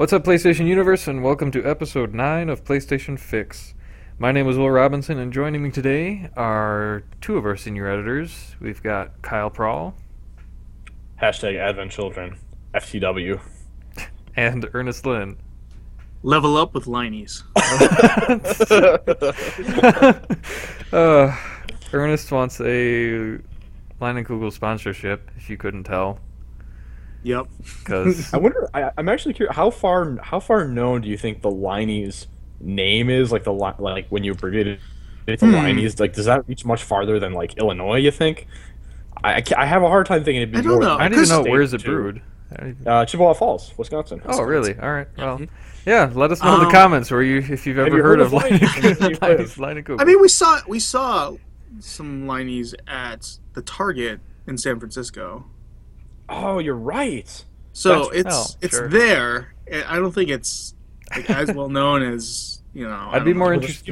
What's up, PlayStation Universe, and welcome to episode 9 of PlayStation Fix. My name is Will Robinson, and joining me today are two of our senior editors. We've got Kyle Prahl. Hashtag Advent Children. FTW. And Ernest Lin. Level up with Leinie's. Ernest wants a Leinenkugel sponsorship, if you couldn't tell. Yep. Because I wonder. I'm actually curious. How far known do you think the Leinie's name is? Like when you abbreviate it to Leinie's, like, does that reach much farther than like Illinois? You think? I have a hard time thinking it'd be. I don't know. I didn't know where's it brewed. Chippewa Falls, Wisconsin. Oh, really? All right. Well, yeah. Let us know in the comments where if you've ever heard of Leinenkugel. I mean, we saw some Leinie's at the Target in San Francisco. Oh, you're right. So it's there. I don't think it's like, as well known as, you know. I'd be more interested.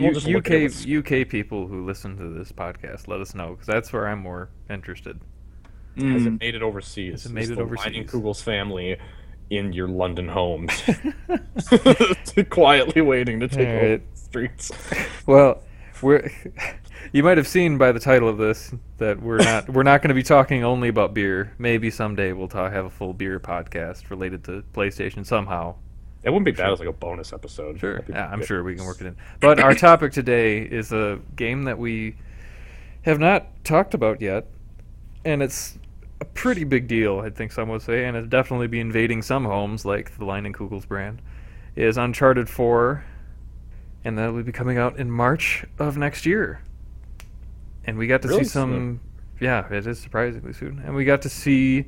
UK people who listen to this podcast, let us know, because that's where I'm more interested. Has it made it overseas? Kugel's family in your London homes, quietly waiting to take over the streets. Well, you might have seen by the title of this that we're not going to be talking only about beer. Maybe someday we'll have a full beer podcast related to PlayStation somehow. It wouldn't be bad as like a bonus episode. Sure, I'm sure we can work it in. But our topic today is a game that we have not talked about yet, and it's a pretty big deal, I think some would say, and it'll definitely be invading some homes, like the Leinenkugels brand. It is Uncharted 4, and that will be coming out in March of next year. And we got to see some... Yeah, it is surprisingly soon. And we got to see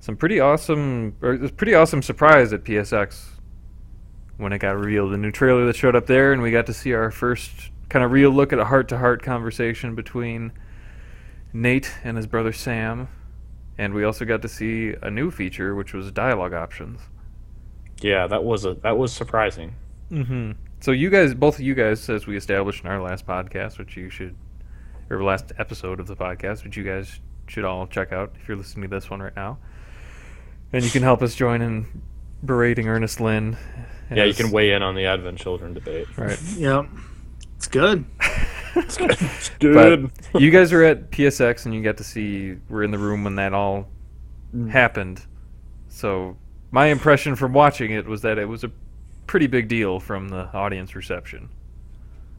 some pretty awesome surprise at PSX when it got revealed. The new trailer that showed up there, and we got to see our first kind of real look at a heart-to-heart conversation between Nate and his brother Sam. And we also got to see a new feature, which was dialogue options. Yeah, that was surprising. Mm-hmm. So you guys, both of you guys, as we established in our last podcast, last episode of the podcast, which you guys should all check out if you're listening to this one right now. And you can help us join in berating Ernest Lin. Yeah, you can weigh in on the Advent Children debate. Right. Yeah. It's good. It's good. But you guys are at PSX, and you got to see, we're in the room when that all happened. So my impression from watching it was that it was a pretty big deal from the audience reception.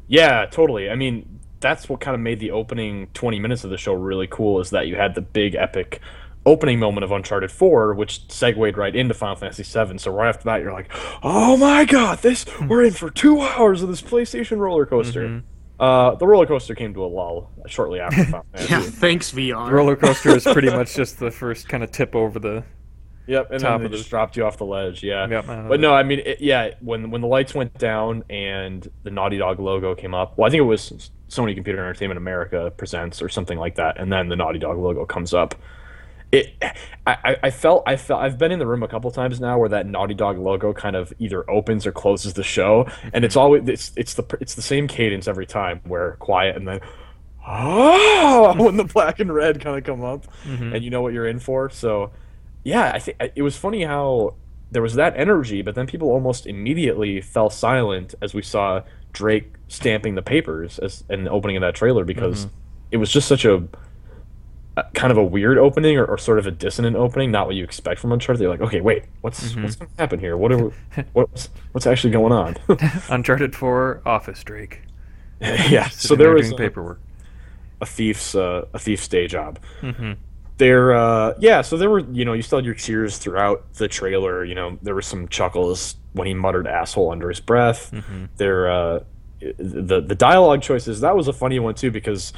Yeah, totally. I mean, that's what kind of made the opening 20 minutes of the show really cool, is that you had the big epic opening moment of Uncharted 4, which segued right into Final Fantasy 7. So right after that, you're like, oh my god, we're in for 2 hours of this PlayStation roller coaster. Mm-hmm. The roller coaster came to a lull shortly after Final Fantasy. Yeah, thanks, VR. The roller coaster is pretty much just the first kind of tip over the... Yep, and then they just dropped you off the ledge, yeah. Yep. But no, I mean, when the lights went down and the Naughty Dog logo came up, well, I think it was Sony Computer Entertainment America Presents or something like that, and then the Naughty Dog logo comes up. I felt I've been in the room a couple times now where that Naughty Dog logo kind of either opens or closes the show, and it's always it's the same cadence every time, where quiet and then oh, when the black and red kind of come up, and you know what you're in for. So yeah, I think it was funny how there was that energy, but then people almost immediately fell silent as we saw Drake stamping the papers in the opening of that trailer, because it was just such a kind of a weird opening or sort of a dissonant opening, not what you expect from Uncharted. You're like, okay, wait, what's going to happen here? What's actually going on? Uncharted 4 office Drake. Yeah, so there was paperwork. A thief's day job. Mm-hmm. So there were, you know, you still had your cheers throughout the trailer. You know, there were some chuckles when he muttered asshole under his breath. Mm-hmm. The dialogue choices, that was a funny one too, because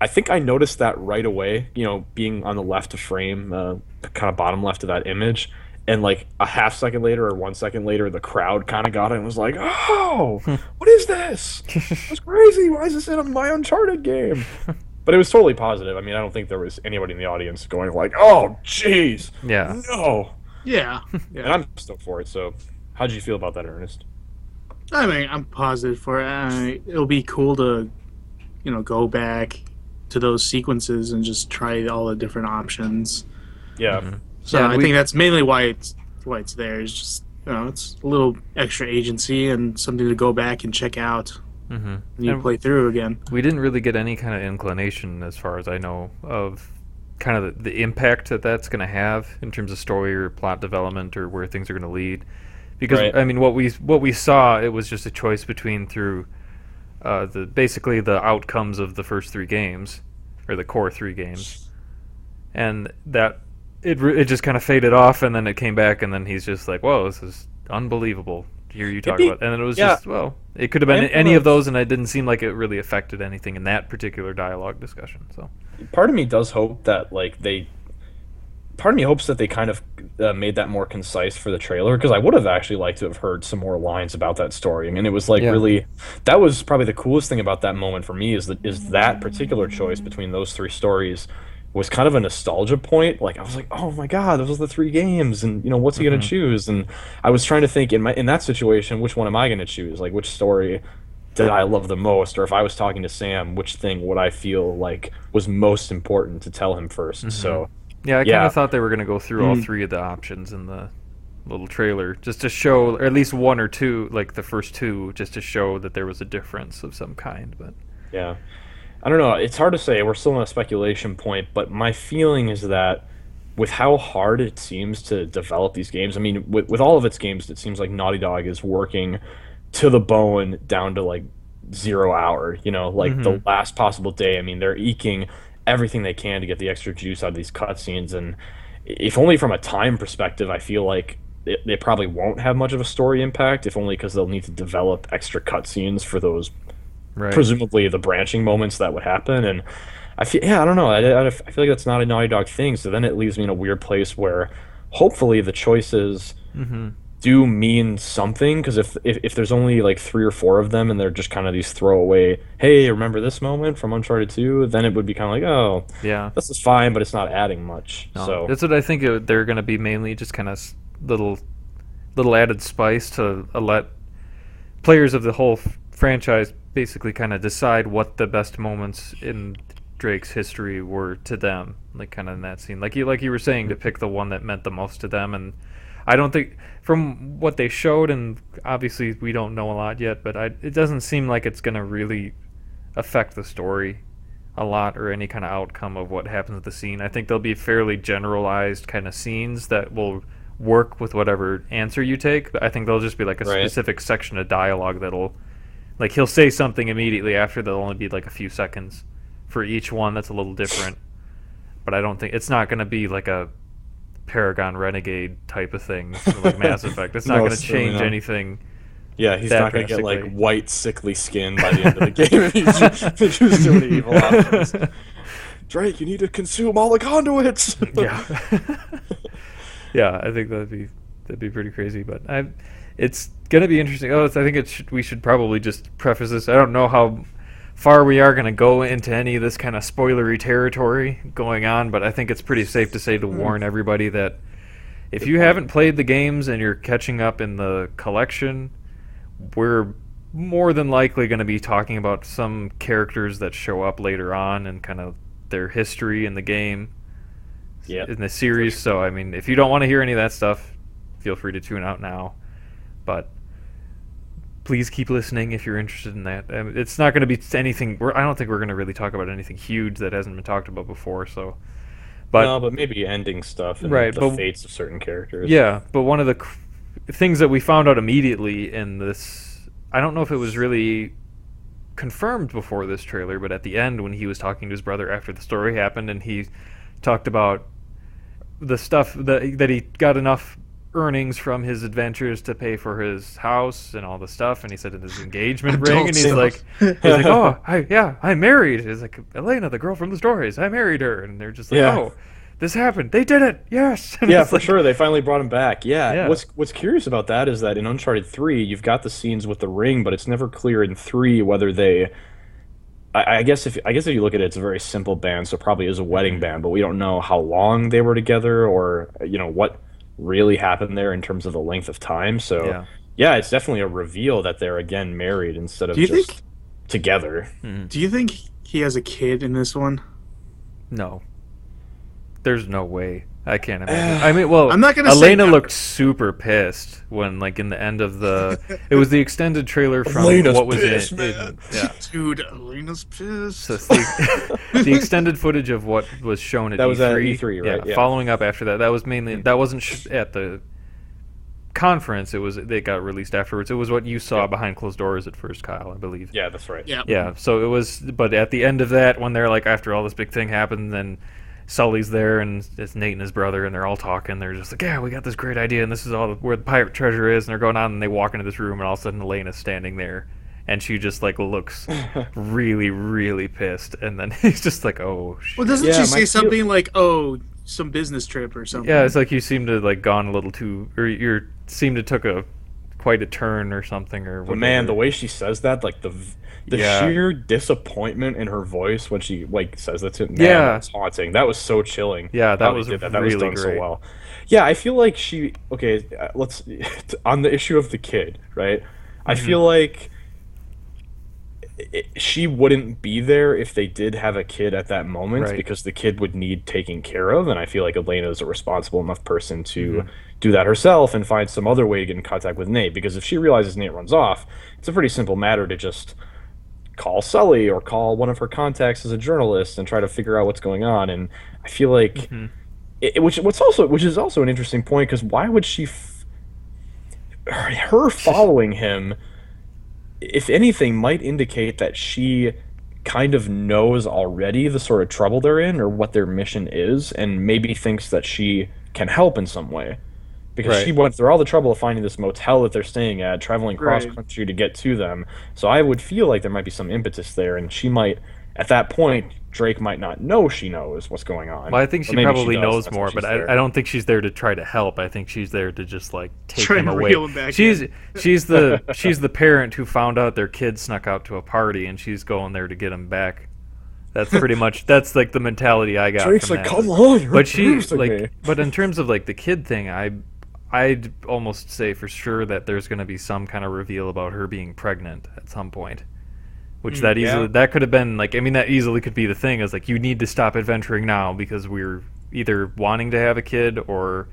I think I noticed that right away, you know, being on the left of frame, kind of bottom left of that image. And like a half second later or 1 second later, the crowd kind of got it and was like, oh, what is this? That's crazy. Why is this in my Uncharted game? But it was totally positive. I mean, I don't think there was anybody in the audience going like, oh, jeez. Yeah. No. Yeah. And I'm still for it. So how did you feel about that, Ernest? I mean, I'm positive for it. It'll be cool to, you know, go back to those sequences and just try all the different options. Yeah. Mm-hmm. So yeah, I think that's mainly why it's there. It's just you know, it's a little extra agency and something to go back and check out. Mm-hmm. And you play through again. We didn't really get any kind of inclination, as far as I know, of kind of the impact that that's going to have in terms of story or plot development or where things are going to lead. Because, right. I mean, what we saw, it was just a choice between basically the outcomes of the first three games, or the core three games. And that it just kind of faded off, and then it came back, and then he's just like, whoa, this is unbelievable. Here you talk about, and it was just, well, it could have been any of those, and it didn't seem like it really affected anything in that particular dialogue discussion. So, part of me hopes that they kind of made that more concise for the trailer, because I would have actually liked to have heard some more lines about that story. I mean, it was really, that was probably the coolest thing about that moment for me, is that particular choice between those three stories was kind of a nostalgia point. Like, I was like, oh my god, those are the three games, and you know, what's he mm-hmm. going to choose? And I was trying to think in that situation, which one am I going to choose? Like, which story did I love the most? Or if I was talking to Sam, which thing would I feel like was most important to tell him first? Mm-hmm. So, I kind of thought they were going to go through all three of the options in the little trailer, just to show, or at least one or two, like the first two, just to show that there was a difference of some kind. But yeah. I don't know, it's hard to say, we're still in a speculation point, but my feeling is that with how hard it seems to develop these games, I mean, with all of its games, it seems like Naughty Dog is working to the bone down to, 0 hour, you know, mm-hmm. the last possible day. I mean, they're eking everything they can to get the extra juice out of these cutscenes, and if only from a time perspective, I feel like they probably won't have much of a story impact, if only because they'll need to develop extra cutscenes for those... Right. Presumably the branching moments that would happen, and I feel I don't know, I feel like that's not a Naughty Dog thing, so then it leaves me in a weird place where hopefully the choices mm-hmm. do mean something, because if there's only 3 or 4 of them and they're just kind of these throwaway, hey, remember this moment from Uncharted 2, then it would be kind of oh yeah, this is fine, but it's not adding much. No. So that's what I think they're going to be, mainly just kind of little added spice to let players of the whole franchise basically kind of decide what the best moments in Drake's history were to them, kind of in that scene, like you were saying, to pick the one that meant the most to them. And I don't think, from what they showed, and obviously we don't know a lot yet, but it doesn't seem like it's going to really affect the story a lot, or any kind of outcome of what happens at the scene. I think there'll be fairly generalized kind of scenes that will work with whatever answer you take. I think they'll just be like a specific section of dialogue that'll he'll say something immediately after. There'll only be a few seconds for each one that's a little different. But I don't think it's not going to be a Paragon Renegade type of thing, Mass Effect. It's not going to change anything. Yeah, he's not going to get white sickly skin by the end of the game. He's just doing the evil options. Drake, you need to consume all the conduits. Yeah, I think that'd be pretty crazy. But it's going to be interesting. I think we should probably just preface this. I don't know how far we are going to go into any of this kind of spoilery territory going on, but I think it's pretty safe to say to warn everybody that if you haven't played the games and you're catching up in the collection, we're more than likely going to be talking about some characters that show up later on and kind of their history in the game, in the series. So, I mean, if you don't want to hear any of that stuff, feel free to tune out now. But please keep listening if you're interested in that. It's not going to be anything. I don't think we're going to really talk about anything huge that hasn't been talked about before. So, but maybe ending stuff and the fates of certain characters. Yeah, but one of the things that we found out immediately in this, I don't know if it was really confirmed before this trailer, but at the end when he was talking to his brother after the story happened, and he talked about the stuff that he got enough earnings from his adventures to pay for his house and all the stuff, and he said in his engagement ring, and he's like I'm married. He's like, Elena, the girl from the stories, I married her. And they're just like, oh, this happened, they did it, yes. And for sure, they finally brought him back. What's curious about that is that in Uncharted 3 you've got the scenes with the ring, but it's never clear in 3 whether they, I guess if you look at it, it's a very simple band, so it probably is a wedding band, but we don't know how long they were together, or what really happened there in terms of the length of time. So it's definitely a reveal that they're again married instead of just together. Do you think he has a kid in this one? No, there's no way. I can't imagine. I mean, well, I'm not gonna Elena say looked super pissed when, like, in the end of the... It was the extended trailer from Elena's what was pissed, it. Man. Yeah. Dude, Elena's pissed. So the extended footage of what was shown at that E3. That was at E3, right? Yeah, yeah. Following up after that. That was mainly... That wasn't at the conference. It was... They got released afterwards. It was what you saw behind closed doors at first, Kyle, I believe. Yeah, that's right. Yeah. Yeah, so it was... But at the end of that, when they're like, after all this big thing happened, then... Sully's there, and it's Nate and his brother, and they're all talking. They're just like, yeah, we got this great idea, and this is all where the pirate treasure is, and they're going on, and they walk into this room, and all of a sudden Elena's standing there, and she just, like, looks really, really pissed, and then he's just like, oh, shit. Well, doesn't she say something like, oh, some business trip or something? Yeah, it's like you seem to, like, gone a little too, or you seem to took a quite a turn or something, or whatever. But man, the way she says that, like, the sheer disappointment in her voice when she, like, says that to him, it's haunting. That was so chilling. Yeah, that was did that. That really was done great. So well. Yeah, I feel like she... Okay, let's... On the issue of the kid, right? Mm-hmm. I feel like she wouldn't be there if they did have a kid at that moment, right, because the kid would need taking care of, and I feel like Elena is a responsible enough person to do that herself and find some other way to get in contact with Nate, because if she realizes Nate runs off, it's a pretty simple matter to just call Sully or call one of her contacts as a journalist and try to figure out what's going on. And I feel like which is also an interesting point, because why would she her following him, if anything, might indicate that she kind of knows already the sort of trouble they're in or what their mission is, and maybe thinks that she can help in some way. Because she went through all the trouble of finding this motel that they're staying at, traveling cross-country to get to them. So I would feel like there might be some impetus there, and she might, at that point, Drake might not know she knows what's going on. Well, I think she probably knows more, but I don't think she's there to try to help. I think she's there to just, like, take him away. She's the parent who found out their kid snuck out to a party, and she's going there to get him back. That's pretty much like the mentality I got. Drake's like, come on, but she's like, but in terms of, like, the kid thing, I'd almost say for sure that there's going to be some kind of reveal about her being pregnant at some point, which that could have been, like, I mean, that easily could be the thing, is like, you need to stop adventuring now because we're either wanting to have a kid or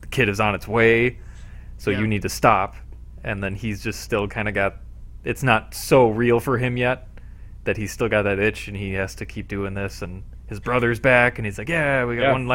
the kid is on its way, so you need to stop. And then he's just still kind of got, it's not so real for him yet that he's still got that itch, and he has to keep doing this, and his brother's back, and he's like, yeah, we got one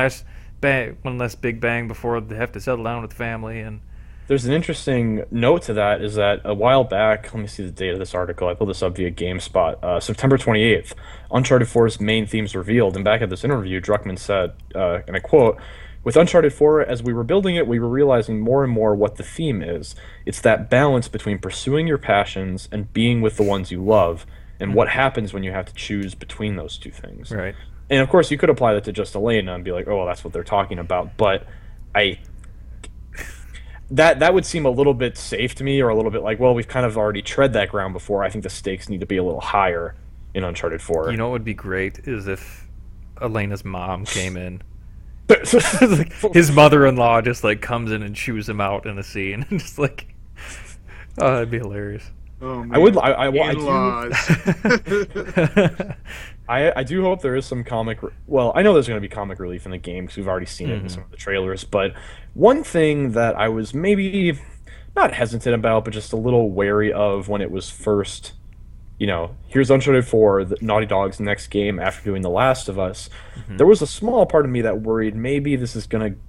less big bang before they have to settle down with the family. And there's an interesting note to that, is that a while back, let me see the date of this article, I pulled this up via GameSpot, September 28th, Uncharted 4's main themes revealed, and back at this interview, Druckmann said, and I quote, "With Uncharted 4, as we were building it, we were realizing more and more what the theme is. It's that balance between pursuing your passions and being with the ones you love, and what happens when you have to choose between those two things." Right. And, of course, you could apply that to just Elena and be like, oh, well, that's what they're talking about. But that would seem a little bit safe to me, or a little bit like, well, we've kind of already tread that ground before. I think the stakes need to be a little higher in Uncharted 4. You know what would be great is if Elena's mom came in. Like, his mother-in-law just, like, comes in and chews him out in a scene. And just, like, oh, that'd be hilarious. Oh, I would. I do hope there is some comic. Well, I know there's going to be comic relief in the game because we've already seen it in some of the trailers. But one thing that I was maybe not hesitant about, but just a little wary of when it was first, you know, here's Uncharted 4, Naughty Dog's next game after doing The Last of Us. Mm-hmm. There was a small part of me that worried maybe this is going to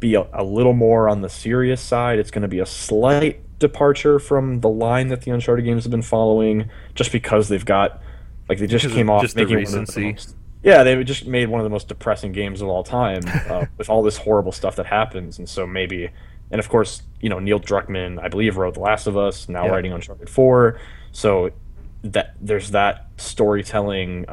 be a little more on the serious side. It's going to be a slight departure from the line that the Uncharted games have been following, just because they've got, like, they just came off making they just made one of the most depressing games of all time with all this horrible stuff that happens. And so maybe, and of course, you know, Neil Druckmann, I believe, wrote The Last of Us, now writing Uncharted 4, so that there's that storytelling,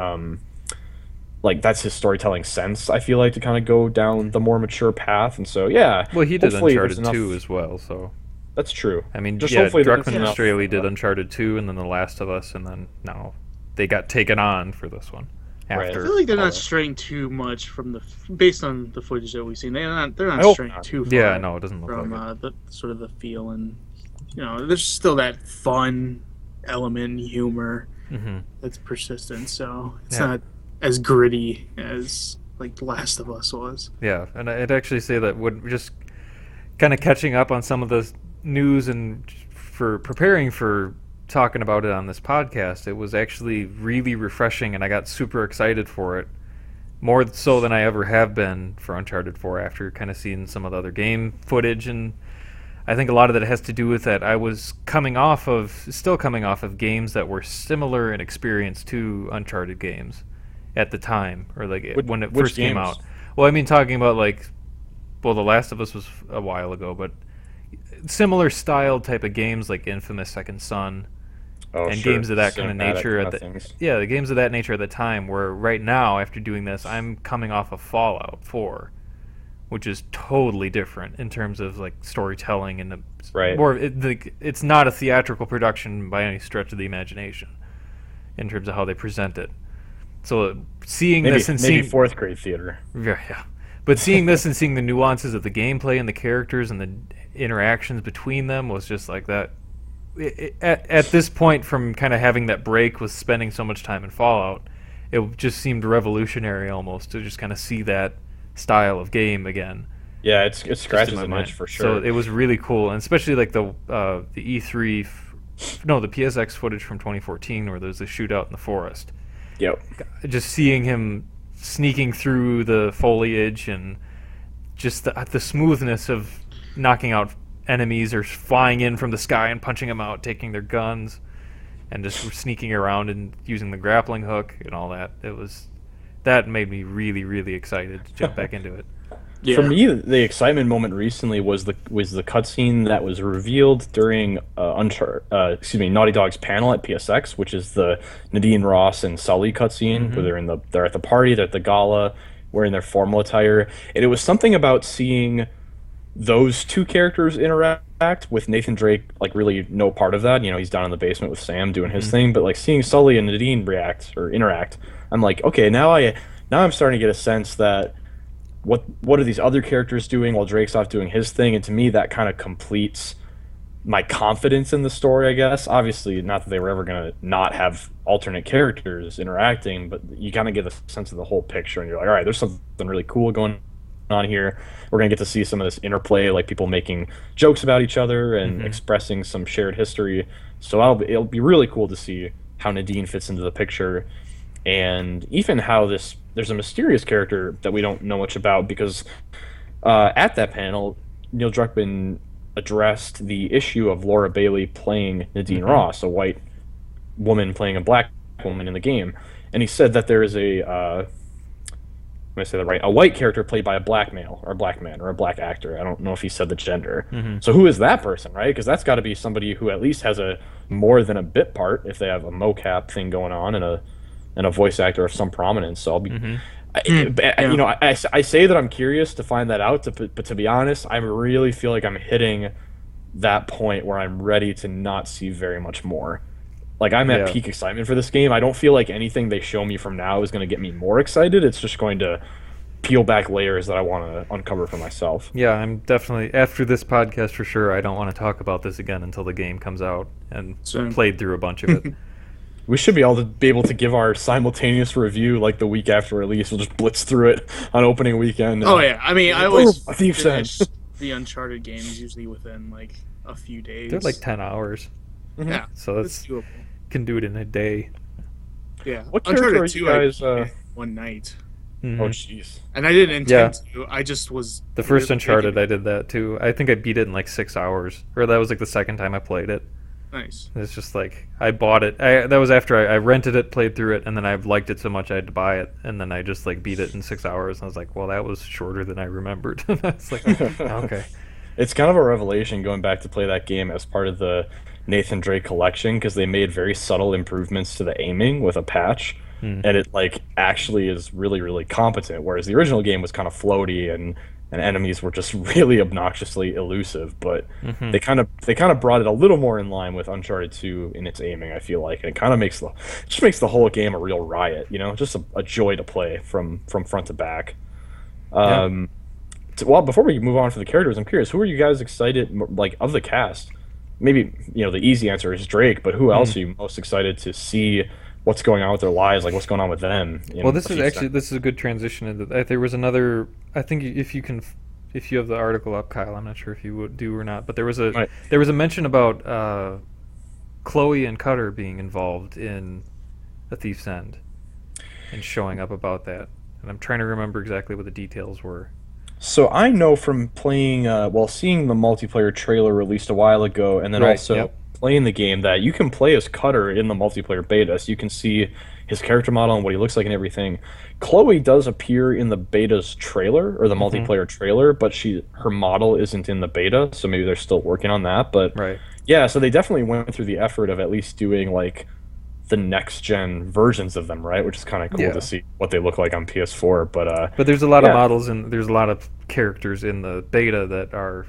like, that's his storytelling sense, I feel like, to kind of go down the more mature path. And so, well, he did Uncharted 2 as well, so... That's true. I mean, Druckmann Australia did Uncharted 2 and then The Last of Us, and then now they got taken on for this one. After, I feel like they're not straying too much from the... Based on the footage that we've seen, they're not straying too far it doesn't look from like the sort of the feel, and, you know, there's still that fun element, humor that's persistent, so it's not as gritty as like The Last of Us was. Yeah, and I'd actually say that would just kind of catching up on some of the news and for preparing for talking about it on this podcast, it was actually really refreshing, and I got super excited for it, more so than I ever have been for Uncharted 4 after kind of seeing some of the other game footage. And I think a lot of that has to do with that I was still coming off of games that were similar in experience to Uncharted games at the time, or like when it first came out. Well, I mean, talking about like, well, The Last of Us was a while ago, but similar style type of games like Infamous, Second Son, games of that kind of nature. The games of that nature at the time, where right now, after doing this, I'm coming off of Fallout 4, which is totally different in terms of like storytelling and it's not a theatrical production by any stretch of the imagination in terms of how they present it. So seeing this and seeing fourth grade theater, yeah. But seeing this and seeing the nuances of the gameplay and the characters and the interactions between them was just like that. At this point, from kind of having that break with spending so much time in Fallout, it just seemed revolutionary almost to just kind of see that style of game again. Yeah, it scratches the itch for sure. So it was really cool, and especially like the E3, the PSX footage from 2014 where there's a shootout in the forest. Yep. Just seeing him sneaking through the foliage and just the smoothness of knocking out enemies or flying in from the sky and punching them out, taking their guns, and just sneaking around and using the grappling hook and all that. That made me really, really excited to jump back into it. Yeah. For me, the excitement moment recently was the cutscene that was revealed during Naughty Dog's panel at PSX, which is the Nadine Ross and Sully cutscene, mm-hmm. where they're at the party, they're at the gala, wearing their formal attire, and it was something about seeing those two characters interact with Nathan Drake, like really no part of that. You know, he's down in the basement with Sam doing his mm-hmm. thing, but like seeing Sully and Nadine react or interact, I'm like, okay, now I'm starting to get a sense that what are these other characters doing while Drake's off doing his thing, and to me that kind of completes my confidence in the story, I guess. Obviously, not that they were ever going to not have alternate characters interacting, but you kind of get a sense of the whole picture, and you're like, all right, there's something really cool going on here. We're going to get to see some of this interplay, like people making jokes about each other and mm-hmm. expressing some shared history. So it'll be really cool to see how Nadine fits into the picture, and even how there's a mysterious character that we don't know much about, because at that panel, Neil Druckmann addressed the issue of Laura Bailey playing Nadine mm-hmm. Ross, a white woman playing a black woman in the game, and he said that there is a white character played by a black male or a black man or a black actor. I don't know if he said the gender. Mm-hmm. So who is that person, right? Because that's got to be somebody who at least has a more than a bit part if they have a mocap thing going on and a voice actor of some prominence. So I'll be, mm-hmm. I say that I'm curious to find that out, but to be honest, I really feel like I'm hitting that point where I'm ready to not see very much more. Like, I'm at peak excitement for this game. I don't feel like anything they show me from now is going to get me more excited. It's just going to peel back layers that I want to uncover for myself. Yeah, I'm definitely, after this podcast for sure, I don't want to talk about this again until the game comes out and played through a bunch of it. We should be able to give our simultaneous review like the week after release. We'll just blitz through it on opening weekend. Oh, yeah. I mean, I always finish the Uncharted games usually within like a few days. They're like 10 hours. Mm-hmm. Yeah, so that's doable. Can do it in a day. Yeah. What character are you guys? One night. Mm-hmm. Oh, jeez. And I didn't intend to. I just was... The first Uncharted, I did that, too. I think I beat it in, like, 6 hours. Or that was, like, the second time I played it. Nice. It's just, like, I bought it. That was after I rented it, played through it, and then I liked it so much I had to buy it. And then I just, like, beat it in 6 hours. And I was like, well, that was shorter than I remembered. And I was like, okay. It's kind of a revelation going back to play that game as part of the Nathan Drake Collection, because they made very subtle improvements to the aiming with a patch, and it like actually is really, really competent, whereas the original game was kind of floaty and enemies were just really obnoxiously elusive, but mm-hmm. they kind of brought it a little more in line with Uncharted 2 in its aiming, I feel like, and it kind of makes the whole game a real riot, you know, just a joy to play from front to back. Well, before we move on to the characters, I'm curious, who are you guys excited, like, of the cast? Maybe, you know, the easy answer is Drake, but who else are you most excited to see what's going on with their lives, like what's going on with them. You know, well, this is actually this is a good transition into that. There was another. I think if you can, if you have the article up, Kyle, I'm not sure if you do or not, but there was a mention about Chloe and Cutter being involved in A Thief's End and showing up about that. And I'm trying to remember exactly what the details were. So I know from playing, seeing the multiplayer trailer released a while ago, and then playing the game, that you can play as Cutter in the multiplayer beta, so you can see his character model and what he looks like and everything. Chloe does appear in the beta's trailer, or the multiplayer trailer, but her model isn't in the beta, so maybe they're still working on that. But yeah, so they definitely went through the effort of at least doing like the next-gen versions of them, right? Which is kind of cool to see what they look like on PS4. But there's a lot of models and there's a lot of characters in the beta that are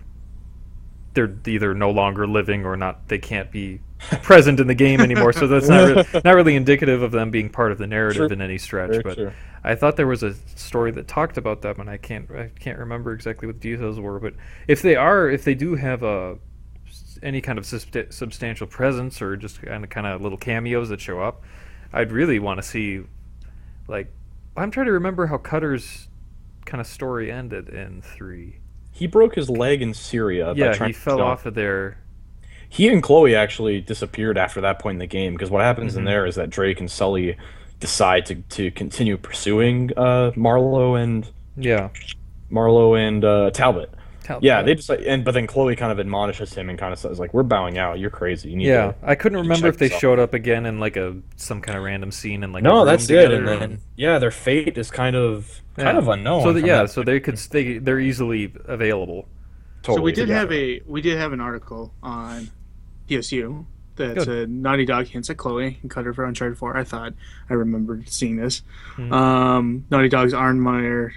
they're either no longer living or not. They can't be present in the game anymore. So that's not really indicative of them being part of the narrative in any stretch. But I thought there was a story that talked about them, and I can't remember exactly what the details were. But if they do have any kind of substantial presence or just kind of little cameos that show up, I'd really want to see, like, I'm trying to remember how Cutter's kind of story ended in 3. He broke his leg in Syria. Yeah, he fell off of there. He and Chloe actually disappeared after that point in the game, because what happens in there is that Drake and Sully decide to continue pursuing Marlowe and Talbot. Yeah, they just but then Chloe kind of admonishes him and kind of says like, "We're bowing out. You're crazy. You need to." I couldn't remember if they showed up again in like some kind of random scene and like no, that's it. And then their fate is kind of unknown. So so they're easily available. Totally so we did have an article on PSU that said Naughty Dog hints at Chloe and Cutter for Uncharted 4. I thought I remembered seeing this. Naughty Dog's Arnmeyer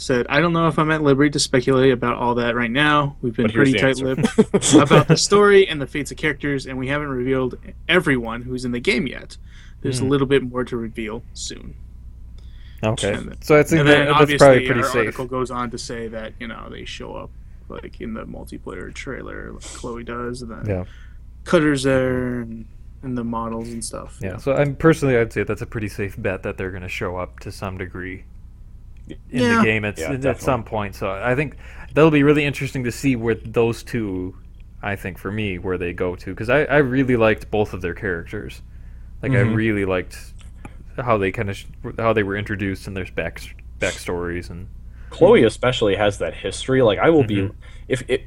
said, "I don't know if I'm at liberty to speculate about all that right now. We've been pretty tight-lipped about the story and the fates of characters, and we haven't revealed everyone who's in the game yet. There's a little bit more to reveal soon." Okay, so I think that's probably pretty safe. The article goes on to say that they show up like in the multiplayer trailer, like Chloe does, and then. Yeah. Cutters there and the models and stuff. Yeah, so I'd say that's a pretty safe bet that they're going to show up to some degree in the game at some point. So I think that'll be really interesting to see where those two, I think for me, where they go to. Because I really liked both of their characters. Like I really liked how they were introduced and their backstories and Chloe especially has that history. Like I will be if it.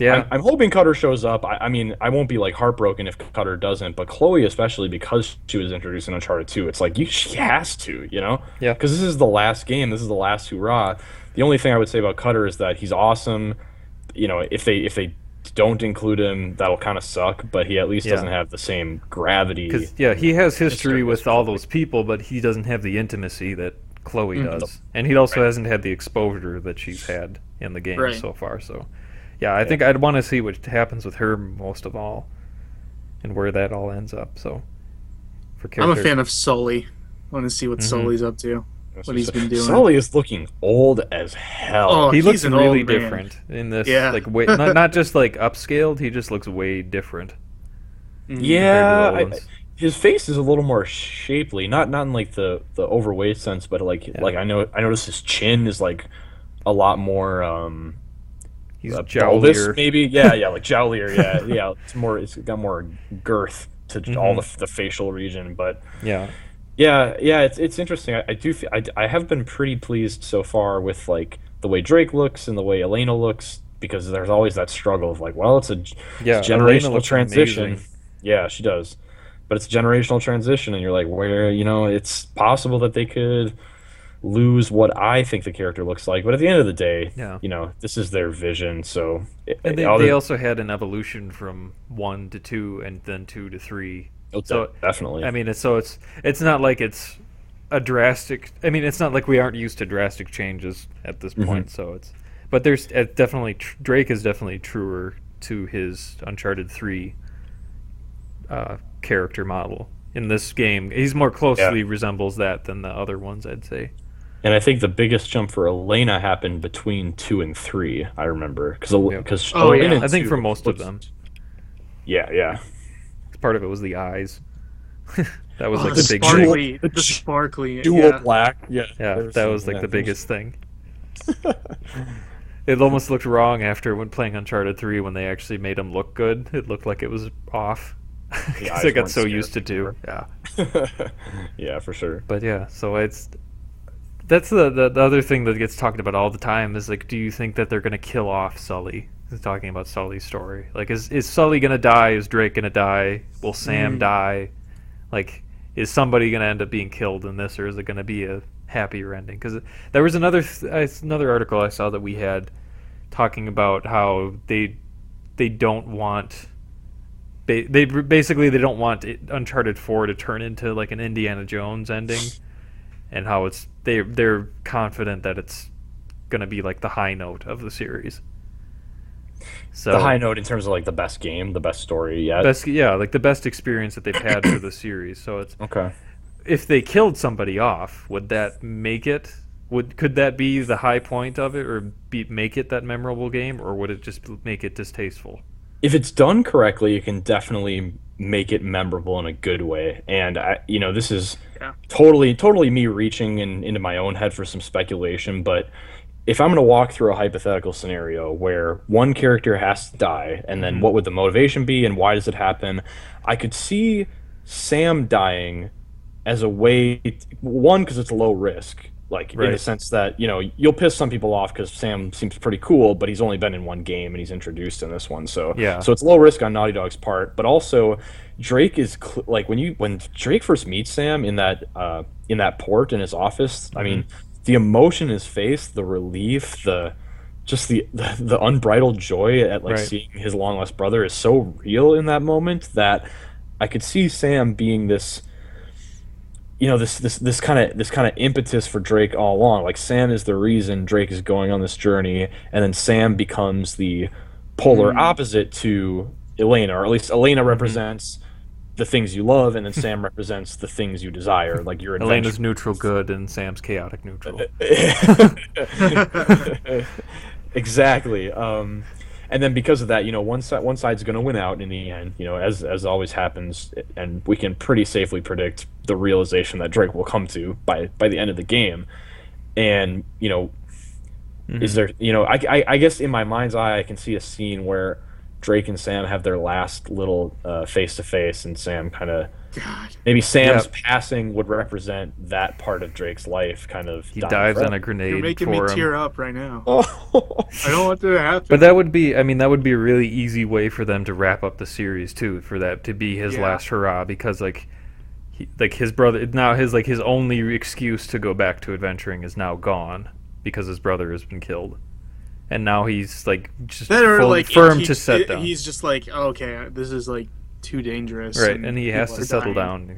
Yeah, I'm hoping Cutter shows up. I mean, I won't be like heartbroken if Cutter doesn't, but Chloe especially, because she was introduced in Uncharted 2, it's like she has to, you know? Yeah. Because this is the last game. This is the last hoorah. The only thing I would say about Cutter is that he's awesome. You know, if they don't include him, that'll kind of suck. But he at least doesn't have the same gravity. Because he has history with all those people, but he doesn't have the intimacy that Chloe does, and he also hasn't had the exposure that she's had in the game so far. So. Yeah, I think I'd want to see what happens with her most of all, and where that all ends up. So, I'm a fan of Sully. I want to see what Sully's up to, what he's been doing. Sully is looking old as hell. Oh, he looks really different in this. Yeah. Like way, not just like upscaled. He just looks way different. Yeah, his face is a little more shapely. Not in like the overweight sense, but like I noticed his chin is like a lot more. He's jowlier, maybe. Yeah, like jowlier. Yeah. It's more. It's got more girth to all the facial region, but yeah. It's interesting. I do. I have been pretty pleased so far with like the way Drake looks and the way Elena looks, because there's always that struggle of like, well, it's a generational transition. Amazing. Yeah, she does, but it's a generational transition, and you're like, where it's possible that they could lose what I think the character looks like, but at the end of the day, this is their vision. So, and they also had an evolution from 1 to 2, and then 2 to 3. So definitely. I mean, it's not like it's a drastic. I mean, it's not like we aren't used to drastic changes at this point. So but there's definitely Drake is definitely truer to his Uncharted 3 character model in this game. He's more closely resembles that than the other ones, I'd say. And I think the biggest jump for Elena happened between 2 and 3. I remember because I think for most of them. Yeah, yeah. Part of it was the eyes. That was like the big sparkly, thing. The sparkly dual black. Yeah, that was like the biggest thing. It almost looked wrong after when playing Uncharted 3 when they actually made him look good. It looked like it was off. Because I got so used to do. Yeah. Yeah, for sure. But yeah, so it's... That's the other thing that gets talked about all the time is, like, do you think that they're going to kill off Sully? It's talking about Sully's story. Like, is Sully going to die? Is Drake going to die? Will Sam die? Like, is somebody going to end up being killed in this, or is it going to be a happier ending? Because there was another article I saw that we had talking about how they don't want... They don't want Uncharted 4 to turn into, like, an Indiana Jones ending. And how they're confident that it's going to be like the high note of the series. So the high note in terms of like the best game, the best story yet. Like the best experience that they've had for the series. So it's okay. If they killed somebody off, would that make it? Could that be the high point of it, or make it that memorable game, or would it just make it distasteful? If it's done correctly, you can definitely make it memorable in a good way. And this is totally me reaching into my own head for some speculation, but if I'm going to walk through a hypothetical scenario where one character has to die, and then what would the motivation be and why does it happen, I could see Sam dying as a way, one, because it's low risk. Like, in the sense that, you'll piss some people off because Sam seems pretty cool, but he's only been in one game and he's introduced in this one. So so it's low risk on Naughty Dog's part. But also, Drake is, like, when Drake first meets Sam in that port in his office, I mean, the emotion in his face, the relief, the unbridled joy at, like, seeing his long lost brother is so real in that moment that I could see Sam being this... this kind of impetus for Drake all along. Like, Sam is the reason Drake is going on this journey, and then Sam becomes the polar opposite to Elena, or at least Elena represents the things you love, and then Sam represents the things you desire, like your adventure. Elena's neutral good, and Sam's chaotic neutral. Exactly. And then because of that, one side's going to win out in the end, as always happens, and we can pretty safely predict the realization that Drake will come to by the end of the game. And, is there, I guess in my mind's eye, I can see a scene where Drake and Sam have their last little face-to-face, and Sam kind of, maybe Sam's passing would represent that part of Drake's life, kind of. He dives on a grenade. You're making me tear up right now. I don't want that to happen. But that would be a really easy way for them to wrap up the series too, for that to be his last hurrah, because his brother now, his only excuse to go back to adventuring is now gone because his brother has been killed. And now he's like just firm to set down. He's just like, okay, this is like too dangerous, right? And he has to settle down.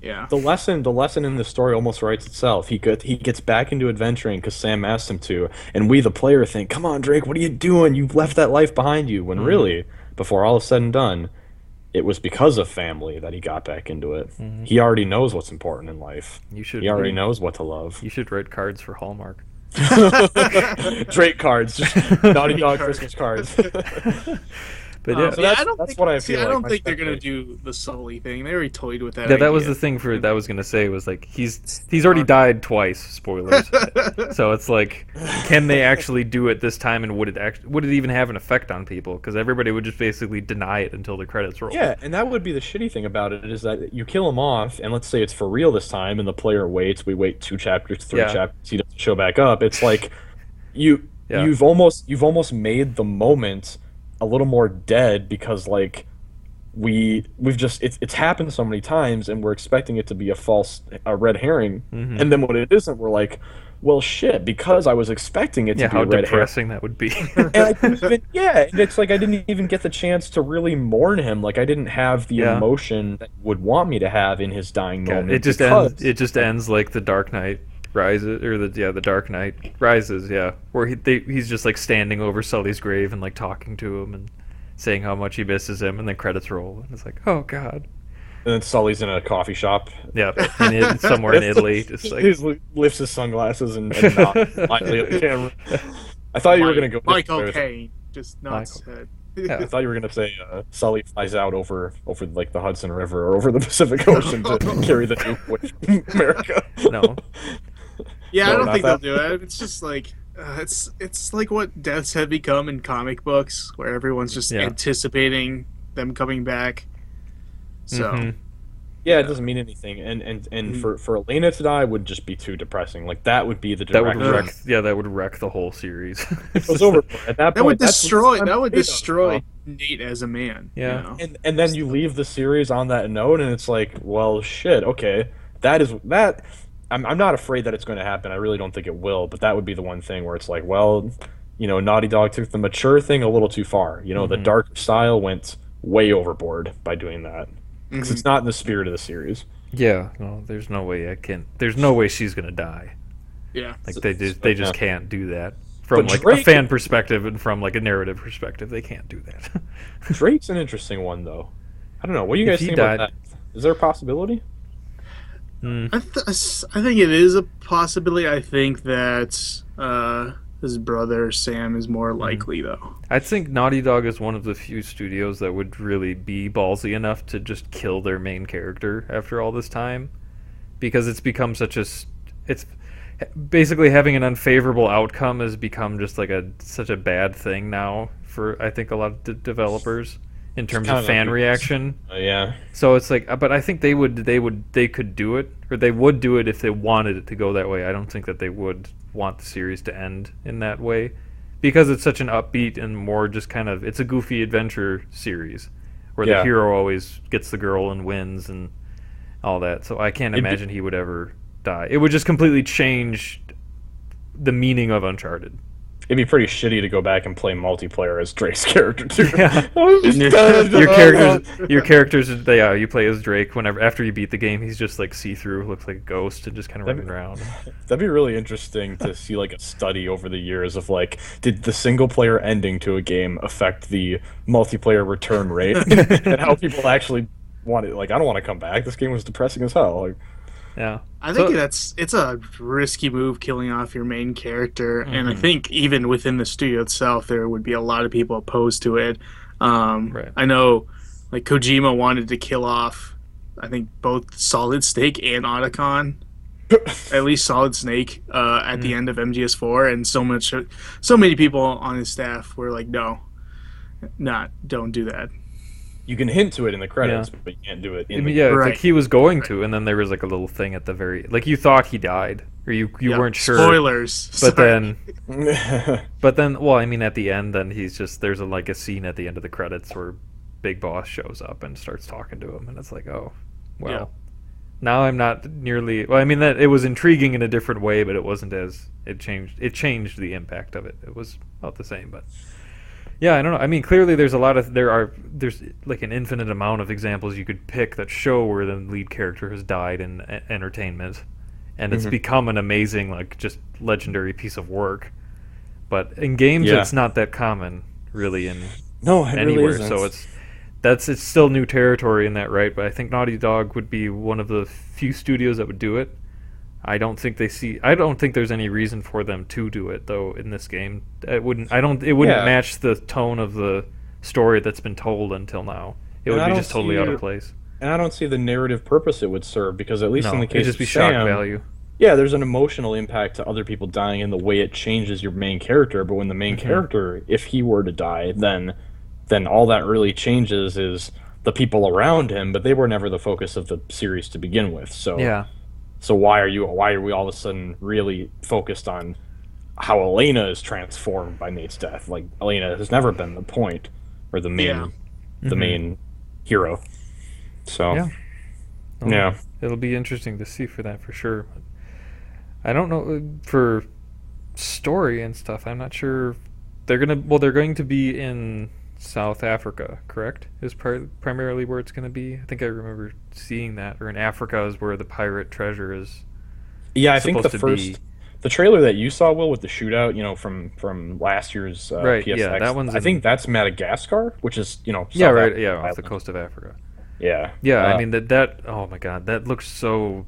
Yeah. The lesson in the story almost writes itself. He gets back into adventuring because Sam asked him to, and we, the player, think, "Come on, Drake, what are you doing? You've left that life behind you." When really, before all is said and done, it was because of family that he got back into it. Mm-hmm. He already knows what's important in life. He already knows what to love. You should write cards for Hallmark. Drake cards, Naughty Dog Christmas cards. But I don't think they're going to do the Sully thing. They already toyed with that idea. That was the thing that I was going to say, was like, he's already died twice, spoilers. So it's like, can they actually do it this time, and would it even have an effect on people? Because everybody would just basically deny it until the credits roll. Yeah, and that would be the shitty thing about it, is that you kill him off, and let's say it's for real this time, and the player waits, we wait 2 chapters, 3 chapters, he doesn't show back up. It's like, you've almost made the moment a little more dead, because like we've just it's happened so many times, and we're expecting it to be a red herring, and then when it isn't, we're like, well, shit, because I was expecting it to be a red herring. How depressing that would be. And I didn't even, and it's like I didn't even get the chance to really mourn him. Like, I didn't have the emotion that you would want me to have in his dying moment. It just ends like the Dark Knight Rises, or the Dark Knight Rises, where he's just like standing over Sully's grave and like talking to him and saying how much he misses him, and then credits roll, and it's like, oh god. And then Sully's in a coffee shop, somewhere in Italy, just like he lifts his sunglasses and nods lightly at the camera. I thought you were gonna go Michael Caine, just nods his head. Yeah, I thought you were gonna say Sully flies out over like the Hudson River or over the Pacific Ocean to carry the nuke with America. No. Yeah, no, I don't think they'll do it. It's just like it's like what deaths have become in comic books, where everyone's just anticipating them coming back. So. Mm-hmm. Yeah, it doesn't mean anything, and for Elena to die would just be too depressing. Like that would be the direct wreck. Yeah, that would wreck the whole series. It was over at that point. That would destroy Nate as a man. Yeah, you know? and then you leave the series on that note, and it's like, well, shit. Okay, that is that. I'm not afraid that it's going to happen. I really don't think it will, but that would be the one thing where it's like, well, you know, Naughty Dog took the mature thing a little too far. You know, the dark style went way overboard by doing that. Because it's not in the spirit of the series. Yeah, no, there's no way there's no way she's gonna die. Yeah, like they just can't do that from but like Drake, a fan perspective and from like a narrative perspective. They can't do that. Drake's an interesting one though. I don't know. What do you guys think about that? Is there a possibility? I think it is a possibility. I think that his brother Sam is more likely though. I think Naughty Dog is one of the few studios that would really be ballsy enough to just kill their main character after all this time, because it's become such a it's basically having an unfavorable outcome has become just like such a bad thing now for I think a lot of developers in terms of fan reaction. Yeah. So it's like, but I think they could do it if they wanted it to go that way. I don't think that they would want the series to end in that way, because it's such an upbeat and more just kind of it's a goofy adventure series where the hero always gets the girl and wins and all that. So I can't imagine he would ever die. It would just completely change the meaning of Uncharted. It'd be pretty shitty to go back and play multiplayer as Drake's character too. Yeah. Your characters, you play as Drake whenever after you beat the game. He's just like see-through, looks like a ghost, and just kind of running around. That'd be really interesting to see like a study over the years of like, did the single-player ending to a game affect the multiplayer return rate and how people actually want it? Like, I don't want to come back. This game was depressing as hell. Like, yeah, I think it's a risky move killing off your main character, and I think even within the studio itself, there would be a lot of people opposed to it. Right. I know, like Kojima wanted to kill off, I think both Solid Snake and Otacon, at least Solid Snake, at the end of MGS4, and so many people on his staff were like, no, don't do that. You can hint to it in the credits, but you can't do it in the credits. Yeah, it's like he was going to, and then there was like a little thing at the very... Like, you thought he died, or you weren't sure. Spoilers! But then, well, I mean, at the end, then he's just... There's a scene at the end of the credits where Big Boss shows up and starts talking to him, and it's like, oh, well. Yeah. Now I'm not nearly... Well, I mean, that it was intriguing in a different way, but it wasn't as... It changed the impact of it. It was about the same, but... Yeah, I don't know. I mean, clearly there's like an infinite amount of examples you could pick that show where the lead character has died in entertainment, and it's become an amazing, like, just legendary piece of work. But in games, it's not that common, really. It really isn't. So it's still new territory in that, right? But I think Naughty Dog would be one of the few studios that would do it. I don't think there's any reason for them to do it though in this game. It wouldn't match the tone of the story that's been told until now. It would be just totally out of place. And I don't see the narrative purpose it would serve, because at least in the case just be of Sam, shock value. Yeah, there's an emotional impact to other people dying in the way it changes your main character, but when the main character, if he were to die, then all that really changes is the people around him, but they were never the focus of the series to begin with. So yeah. So why are we all of a sudden really focused on how Elena is transformed by Nate's death? Like, Elena has never been the point or the main main hero. So it'll be interesting to see for that for sure. I don't know for story and stuff. I'm not sure they're going to be in South Africa, correct? Is primarily where it's going to be. I think I remember seeing that. Or in Africa is where the pirate treasure is. Yeah, I think the trailer that you saw, Will, with the shootout, you know, from last year's PSX. Yeah, that one's. I think that's Madagascar, which is off the coast of Africa. Yeah, yeah. I mean that. Oh my God, that looks so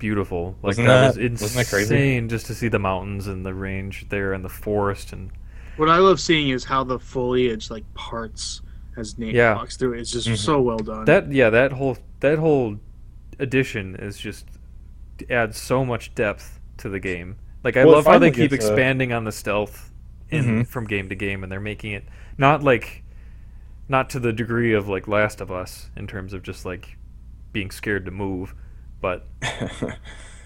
beautiful. Like, that was insane, just to see the mountains and the range there and the forest and. What I love seeing is how the foliage like parts as Nate walks through it. It's just so well done. That whole addition is just adds so much depth to the game. Like I love how they keep expanding on the stealth in from game to game, and they're making it not to the degree of like Last of Us in terms of just like being scared to move, but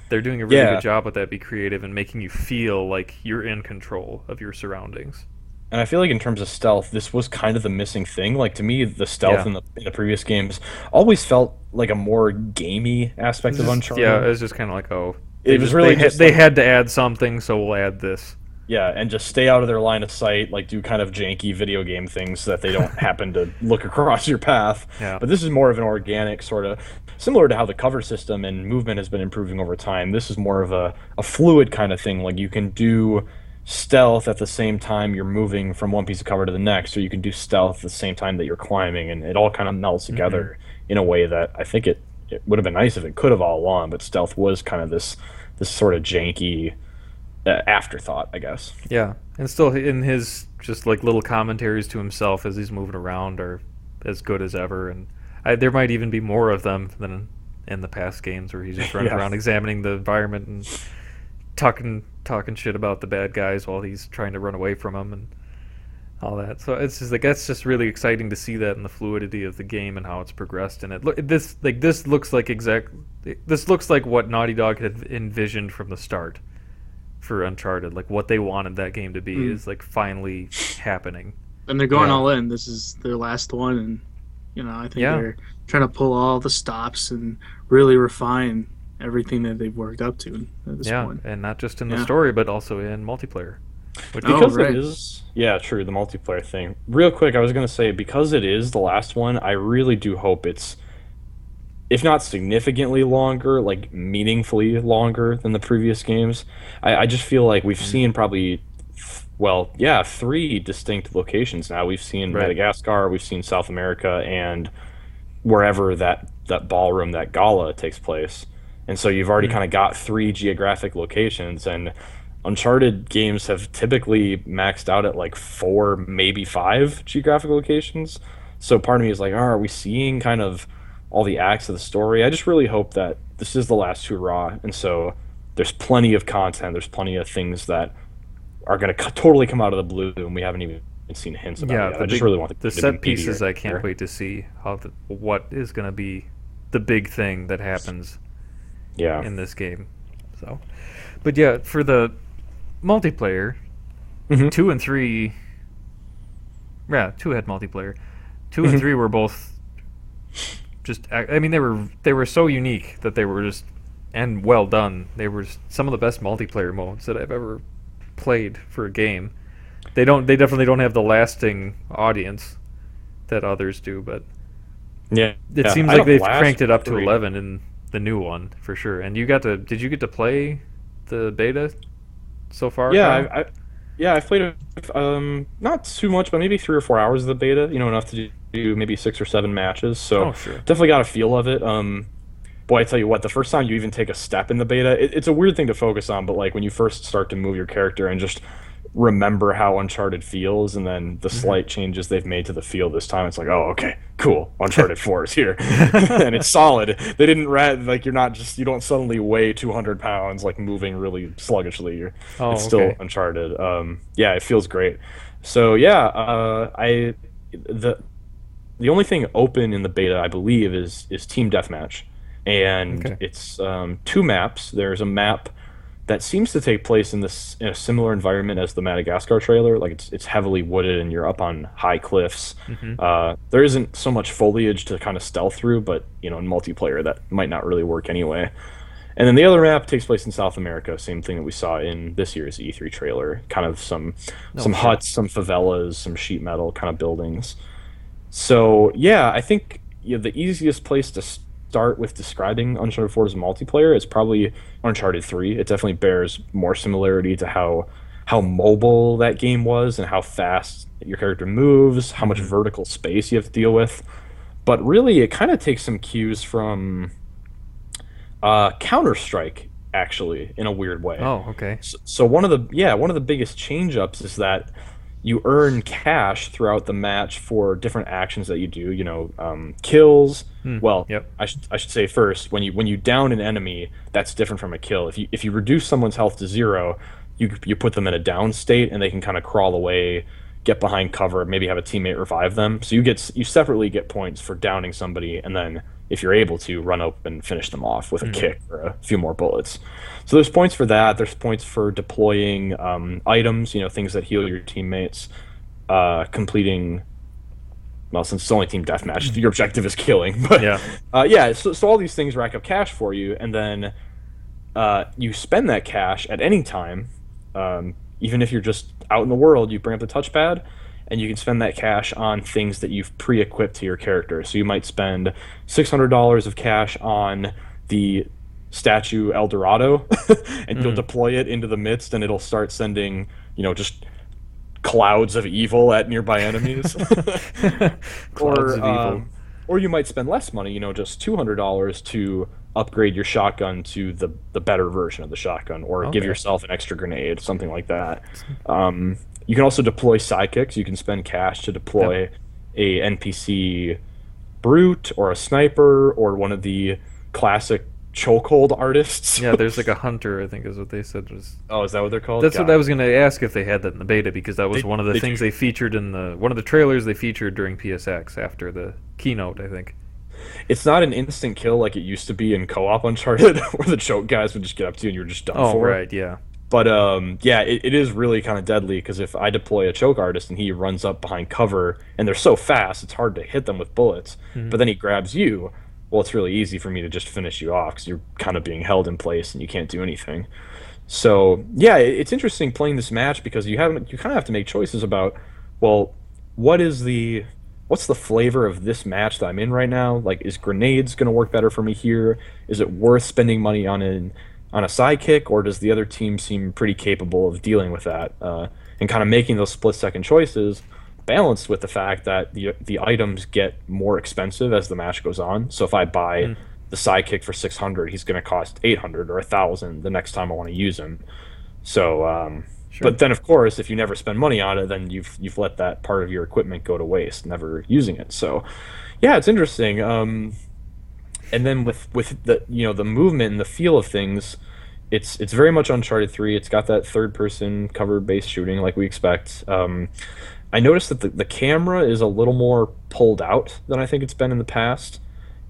they're doing a really good job with that, be creative, and making you feel like you're in control of your surroundings. And I feel like in terms of stealth, this was kind of the missing thing. Like, to me, the stealth in the previous games always felt like a more gamey aspect of Uncharted. Yeah, it was just kind of like, they had to add something, so we'll add this. Yeah, and just stay out of their line of sight, like do kind of janky video game things so that they don't happen to look across your path. Yeah. But this is more of an organic sort of... Similar to how the cover system and movement has been improving over time, this is more of a fluid kind of thing. Like, you can do stealth at the same time you're moving from one piece of cover to the next, or you can do stealth at the same time that you're climbing, and it all kind of melts together in a way that I think it would have been nice if it could have all along, but stealth was kind of this sort of janky afterthought, I guess. Yeah, and still in his just like little commentaries to himself as he's moving around are as good as ever, and there might even be more of them than in the past games where he's just running around examining the environment and talking shit about the bad guys while he's trying to run away from them and all that. So it's just like that's just really exciting to see that in the fluidity of the game and how it's progressed. And this looks like what Naughty Dog had envisioned from the start for Uncharted. Like what they wanted that game to be is like finally happening. And they're going all in. This is their last one. And you know, I think they're trying to pull all the stops and really refine everything that they've worked up to at this point. Yeah, and not just in the story, but also in multiplayer. It is... Yeah, true, the multiplayer thing. Real quick, I was going to say, because it is the last one, I really do hope it's, if not significantly longer, like meaningfully longer than the previous games. I just feel like we've seen probably... three distinct locations now. We've seen Madagascar, we've seen South America, and wherever that ballroom, that gala takes place. And so you've already kind of got three geographic locations, and Uncharted games have typically maxed out at like 4, maybe 5 geographic locations. So part of me is like, are we seeing kind of all the acts of the story? I just really hope that this is the last hurrah, and so there's plenty of content, there's plenty of things that are going to totally come out of the blue, and we haven't even seen hints about it. I just really want the set pieces. I can't wait to see what is going to be the big thing that happens in this game. So, but yeah, for the multiplayer, 2 and 3, 2 had multiplayer. 2 and 3 were both just. I mean, they were so unique that they were just and well done. They were some of the best multiplayer modes that I've ever played for a game. They definitely don't have the lasting audience that others do, but it seems like they've cranked it up to 11 in the new one for sure. And you did you get to play the beta so far? I've played not too much, but maybe 3 or 4 hours of the beta. You know, enough to do maybe 6 or 7 matches. So definitely got a feel of it. Boy, I tell you what, the first time you even take a step in the beta, it's a weird thing to focus on, but like when you first start to move your character and just remember how Uncharted feels, and then the slight changes they've made to the feel this time, it's like, oh, okay, cool, Uncharted 4 is here. And it's solid. They didn't like you don't suddenly weigh 200 pounds like moving really sluggishly. It's still Uncharted. It feels great. So the only thing open in the beta, I believe, is Team Deathmatch. And it's 2 maps. There's a map that seems to take place in a similar environment as the Madagascar trailer. Like it's heavily wooded and you're up on high cliffs. There isn't so much foliage to kind of stealth through, but you know, in multiplayer that might not really work anyway. And then the other map takes place in South America. Same thing that we saw in this year's E3 trailer. Kind of some huts, some favelas, some sheet metal kind of buildings. So I think the easiest place to start with describing Uncharted 4's multiplayer, it's probably Uncharted 3. It definitely bears more similarity to how mobile that game was and how fast your character moves, how much vertical space you have to deal with. But really, it kind of takes some cues from Counter-Strike, actually, in a weird way. So one of the biggest change-ups is that you earn cash throughout the match for different actions that you do, you know, kills. Well, yep. I should say first, when you down an enemy, that's different from a kill. If you reduce someone's health to zero, you put them in a down state and they can kind of crawl away, get behind cover, maybe have a teammate revive them. So you separately get points for downing somebody, and then if you're able to, run up and finish them off with a kick or a few more bullets. So there's points for that. There's points for deploying items, you know, things that heal your teammates, completing, well, since it's only team deathmatch, your objective is killing. But yeah, so all these things rack up cash for you, and then you spend that cash at any time. Even if you're just out in the world, you bring up the touchpad, and you can spend that cash on things that you've pre-equipped to your character. So you might spend $600 of cash on the statue El Dorado, and you'll deploy it into the midst, and it'll start sending, you know, just clouds of evil at nearby enemies. Or you might spend less money, you know, just $200 to upgrade your shotgun to the better version of the shotgun, or give yourself an extra grenade, something like that. You can also deploy sidekicks. You can spend cash to deploy a NPC brute or a sniper or one of the classic chokehold artists. Yeah, there's like a hunter, I think is what they said. Oh, is that what they're called? That's what I was going to ask if they had that in the beta, because that was one of the things they featured in one of the trailers they featured during PSX after the keynote, I think. It's not an instant kill like it used to be in co-op Uncharted, where the choke guys would just get up to you and you were just done for. Oh, right, yeah. But, it is really kind of deadly, because if I deploy a choke artist and he runs up behind cover, and they're so fast, it's hard to hit them with bullets, but then he grabs you, well, it's really easy for me to just finish you off, because you're kind of being held in place and you can't do anything. So, yeah, it's interesting playing this match, because you kind of have to make choices about, well, what's the flavor of this match that I'm in right now? Like, is grenades going to work better for me here? Is it worth spending money on a sidekick, or does the other team seem pretty capable of dealing with that? And kind of making those split-second choices, balanced with the fact that the items get more expensive as the match goes on. So if I buy the sidekick for $600, he's going to cost $800 or $1,000 the next time I want to use him. So... Sure. But then, of course, if you never spend money on it, then you've let that part of your equipment go to waste, never using it. So, yeah, it's interesting. And then with the, you know, the movement and the feel of things, it's very much Uncharted 3. It's got that third-person cover-based shooting like we expect. I noticed that the camera is a little more pulled out than I think it's been in the past.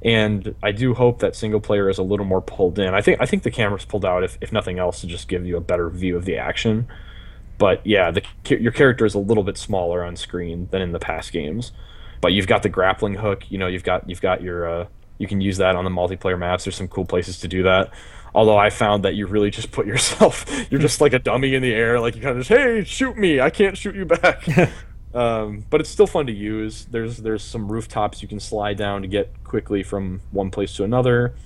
And I do hope that single player is a little more pulled in. I think the camera's pulled out, if nothing else, to just give you a better view of the action. But yeah, your character is a little bit smaller on screen than in the past games. But you've got the grappling hook. You know, you've got your you can use that on the multiplayer maps. There's some cool places to do that. Although I found that you really just put yourself. You're just like a dummy in the air. Like you kind of just, hey, shoot me! I can't shoot you back. But it's still fun to use. There's some rooftops you can slide down to get quickly from one place to another,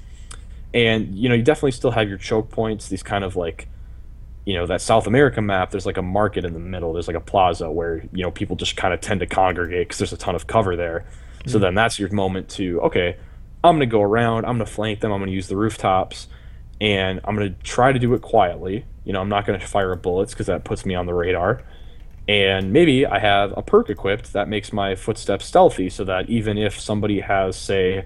and you know you definitely still have your choke points. These kind of like, you know, that South America map. There's like a market in the middle. There's like a plaza where you know people just kind of tend to congregate because there's a ton of cover there. Mm-hmm. So then that's your moment to I'm gonna go around. I'm gonna flank them. I'm gonna use the rooftops, and I'm gonna try to do it quietly. You know, I'm not gonna fire bullets because that puts me on the radar. And maybe I have a perk equipped that makes my footsteps stealthy so that even if somebody has, say,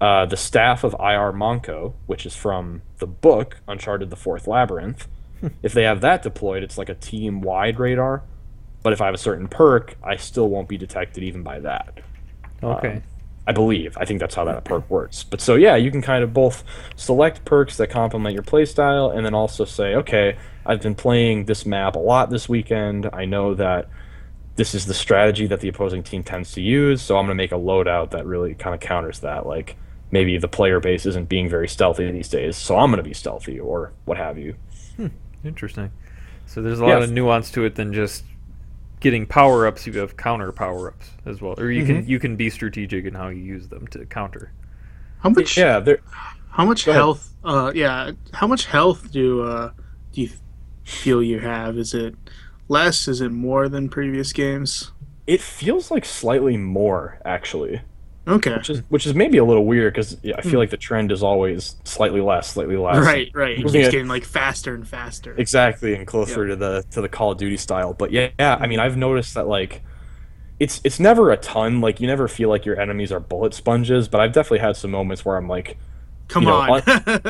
the Staff of IR Monco, which is from the book, Uncharted the Fourth Labyrinth, if they have that deployed, it's like a team-wide radar. But if I have a certain perk, I still won't be detected even by that. Okay. I believe. I think that's how that perk works. But so, yeah, you can kind of both select perks that complement your playstyle and then also say, okay, I've been playing this map a lot this weekend. I know that this is the strategy that the opposing team tends to use, so I'm going to make a loadout that really kind of counters that. Like, maybe the player base isn't being very stealthy these days, so I'm going to be stealthy or what have you. Interesting. So there's a lot of nuance to it than just getting power-ups. You have counter power-ups as well, or you can be strategic in how you use them to counter. How much health do you feel you have? Is it less? Is it more than previous games? It feels like slightly more, actually. Okay. Which is maybe a little weird, because I feel like the trend is always slightly less, slightly less. Right, right. It keeps getting like faster and faster. Exactly, and closer to the Call of Duty style. But yeah, I mean, I've noticed that like it's never a ton. Like you never feel like your enemies are bullet sponges. But I've definitely had some moments where I'm like, come on,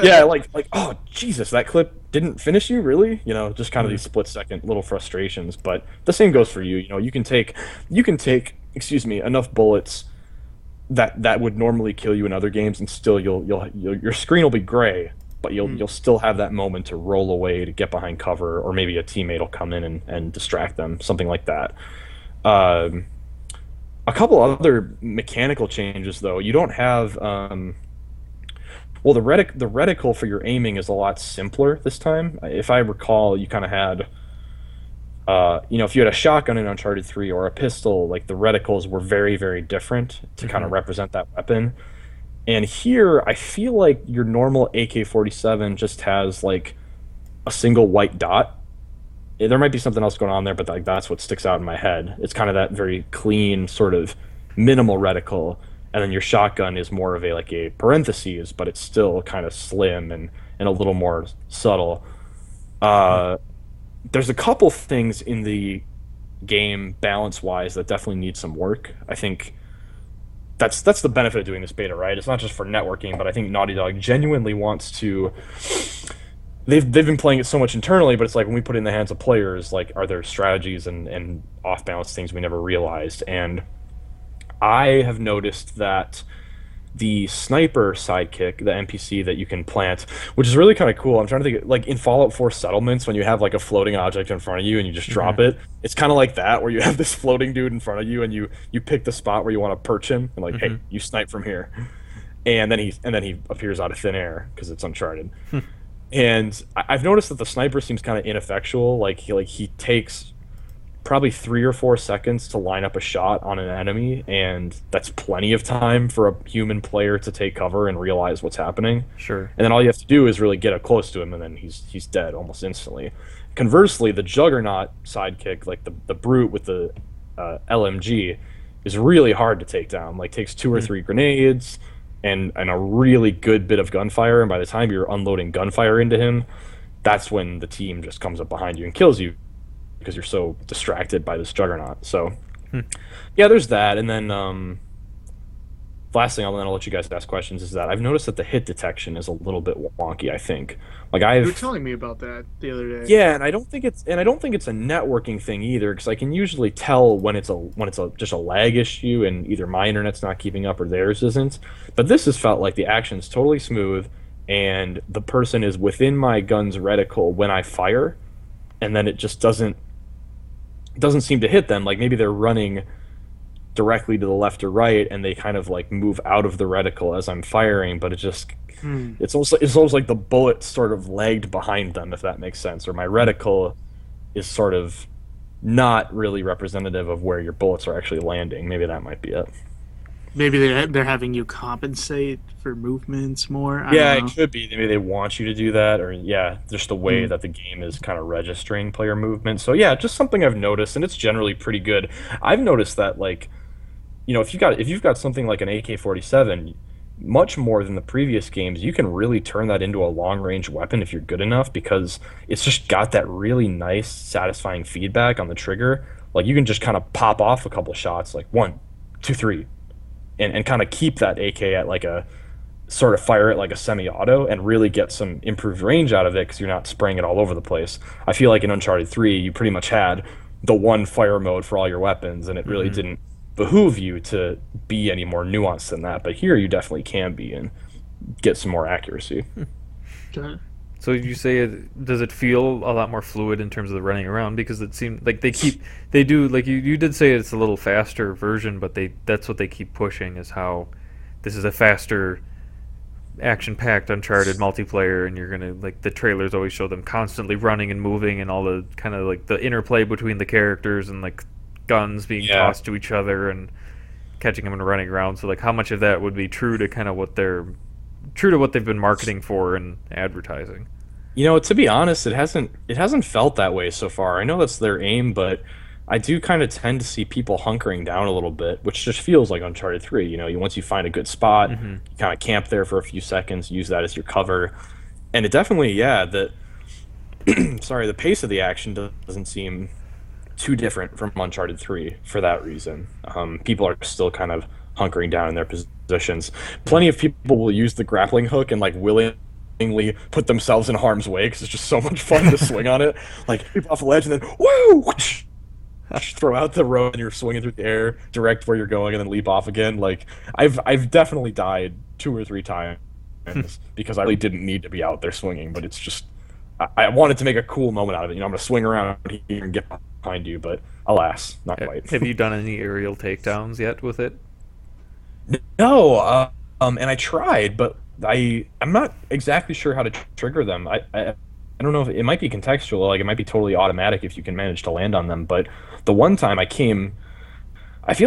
yeah, like oh Jesus, that clip didn't finish you, really? You know, just kind of these split second little frustrations. But the same goes for you. You know, you can take enough bullets that would normally kill you in other games, and still you'll your screen will be gray, but you'll still have that moment to roll away, to get behind cover, or maybe a teammate will come in and distract them, something like that. A couple other mechanical changes, though. You don't have well, the reticle for your aiming is a lot simpler this time. If I recall, you kind of had if you had a shotgun in Uncharted 3 or a pistol, like the reticles were very, very different to kind of represent that weapon. And here, I feel like your normal AK-47 just has like a single white dot. There might be something else going on there, but like that's what sticks out in my head. It's kind of that very clean sort of minimal reticle, and then your shotgun is more of a parentheses, but it's still kind of slim and a little more subtle. There's a couple things in the game balance-wise that definitely need some work. I think that's the benefit of doing this beta, right? It's not just for networking, but I think Naughty Dog genuinely wants to. They've been playing it so much internally, but it's like when we put it in the hands of players, like are there strategies and off-balance things we never realized? And I have noticed that the sniper sidekick, the NPC that you can plant, which is really kind of cool. I'm trying to think, like in Fallout 4 Settlements, when you have like a floating object in front of you and you just drop it, it's kind of like that, where you have this floating dude in front of you and you pick the spot where you want to perch him and like, hey, you snipe from here, and then he appears out of thin air because it's Uncharted. And I've noticed that the sniper seems kind of ineffectual. He takes probably 3 or 4 seconds to line up a shot on an enemy, and that's plenty of time for a human player to take cover and realize what's happening. Sure. And then all you have to do is really get up close to him, and then he's dead almost instantly. Conversely, the Juggernaut sidekick, like the brute with the LMG, is really hard to take down. Like takes 2 or 3 grenades and a really good bit of gunfire, and by the time you're unloading gunfire into him, that's when the team just comes up behind you and kills you, because you're so distracted by this Juggernaut. So, yeah, there's that. And then the last thing, I'll let you guys ask questions, is that I've noticed that the hit detection is a little bit wonky, I think. You were telling me about that the other day. Yeah, and I don't think it's a networking thing either, because I can usually tell when it's just a lag issue, and either my internet's not keeping up or theirs isn't. But this has felt like the action's totally smooth, and the person is within my gun's reticle when I fire, and then it just doesn't seem to hit them. Like maybe they're running directly to the left or right, and they kind of like move out of the reticle as I'm firing, but it just it's almost like the bullet sort of lagged behind them, if that makes sense, or my reticle is sort of not really representative of where your bullets are actually landing. Maybe that might be it. Maybe they're having you compensate for movements more. I don't know. It could be. Maybe they want you to do that, or just the way that the game is kind of registering player movement. So yeah, just something I've noticed, and it's generally pretty good. I've noticed that, like, you know, if you've got something like an AK-47, much more than the previous games, you can really turn that into a long-range weapon if you're good enough, because it's just got that really nice, satisfying feedback on the trigger. Like you can just kind of pop off a couple shots, like 1, 2, 3. And kind of keep that AK at like a sort of fire it like a semi-auto and really get some improved range out of it, because you're not spraying it all over the place. I feel like in Uncharted 3, you pretty much had the one fire mode for all your weapons, and it really didn't behoove you to be any more nuanced than that. But here you definitely can be and get some more accuracy. So you say, does it feel a lot more fluid in terms of the running around? Because it seemed like you did say it's a little faster version, but that's what they keep pushing, is how this is a faster, action-packed Uncharted multiplayer, and you're gonna, like, the trailers always show them constantly running and moving, and all the kind of like the interplay between the characters, and like guns being tossed to each other and catching them and running around. So like, how much of that would be true to kind of what they're been marketing for and advertising? You know, to be honest, it hasn't felt that way so far. I know that's their aim, but I do kind of tend to see people hunkering down a little bit, which just feels like Uncharted 3. You know, once you find a good spot, you kind of camp there for a few seconds, use that as your cover. And it definitely, yeah, the pace of the action doesn't seem too different from Uncharted 3 for that reason. People are still kind of hunkering down in their positions. Plenty of people will use the grappling hook and, like, willingly put themselves in harm's way because it's just so much fun to swing on it. Like, leap off a ledge and then, woo! Whoosh! Throw out the rope and you're swinging through the air, direct where you're going, and then leap off again. Like, I've definitely died 2 or 3 times because I really didn't need to be out there swinging, but it's just, I wanted to make a cool moment out of it. You know, I'm going to swing around here and get behind you, but alas, not quite. Have you done any aerial takedowns yet with it? No, and I tried, but I'm not exactly sure how to trigger them. I don't know if it might be contextual, like it might be totally automatic if you can manage to land on them, but the one time I feel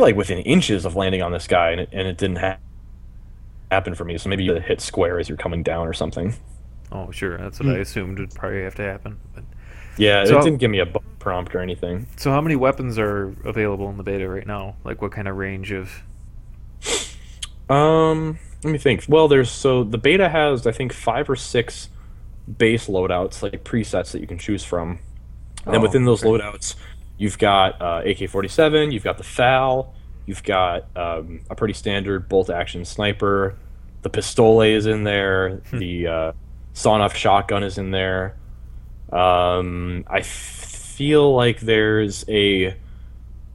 like within inches of landing on this guy, and it didn't happen for me, so maybe you hit square as you're coming down or something. Oh, sure, that's what I assumed would probably have to happen. But... yeah, so it didn't give me a prompt or anything. So how many weapons are available in the beta right now? Like, what kind of range of... let me think. Well, the beta has, I think, 5 or 6... base loadouts, like presets that you can choose from. And then within those loadouts, you've got AK-47, you've got the FAL, you've got a pretty standard bolt-action sniper, the pistole is in there, the sawn-off shotgun is in there. I feel like there's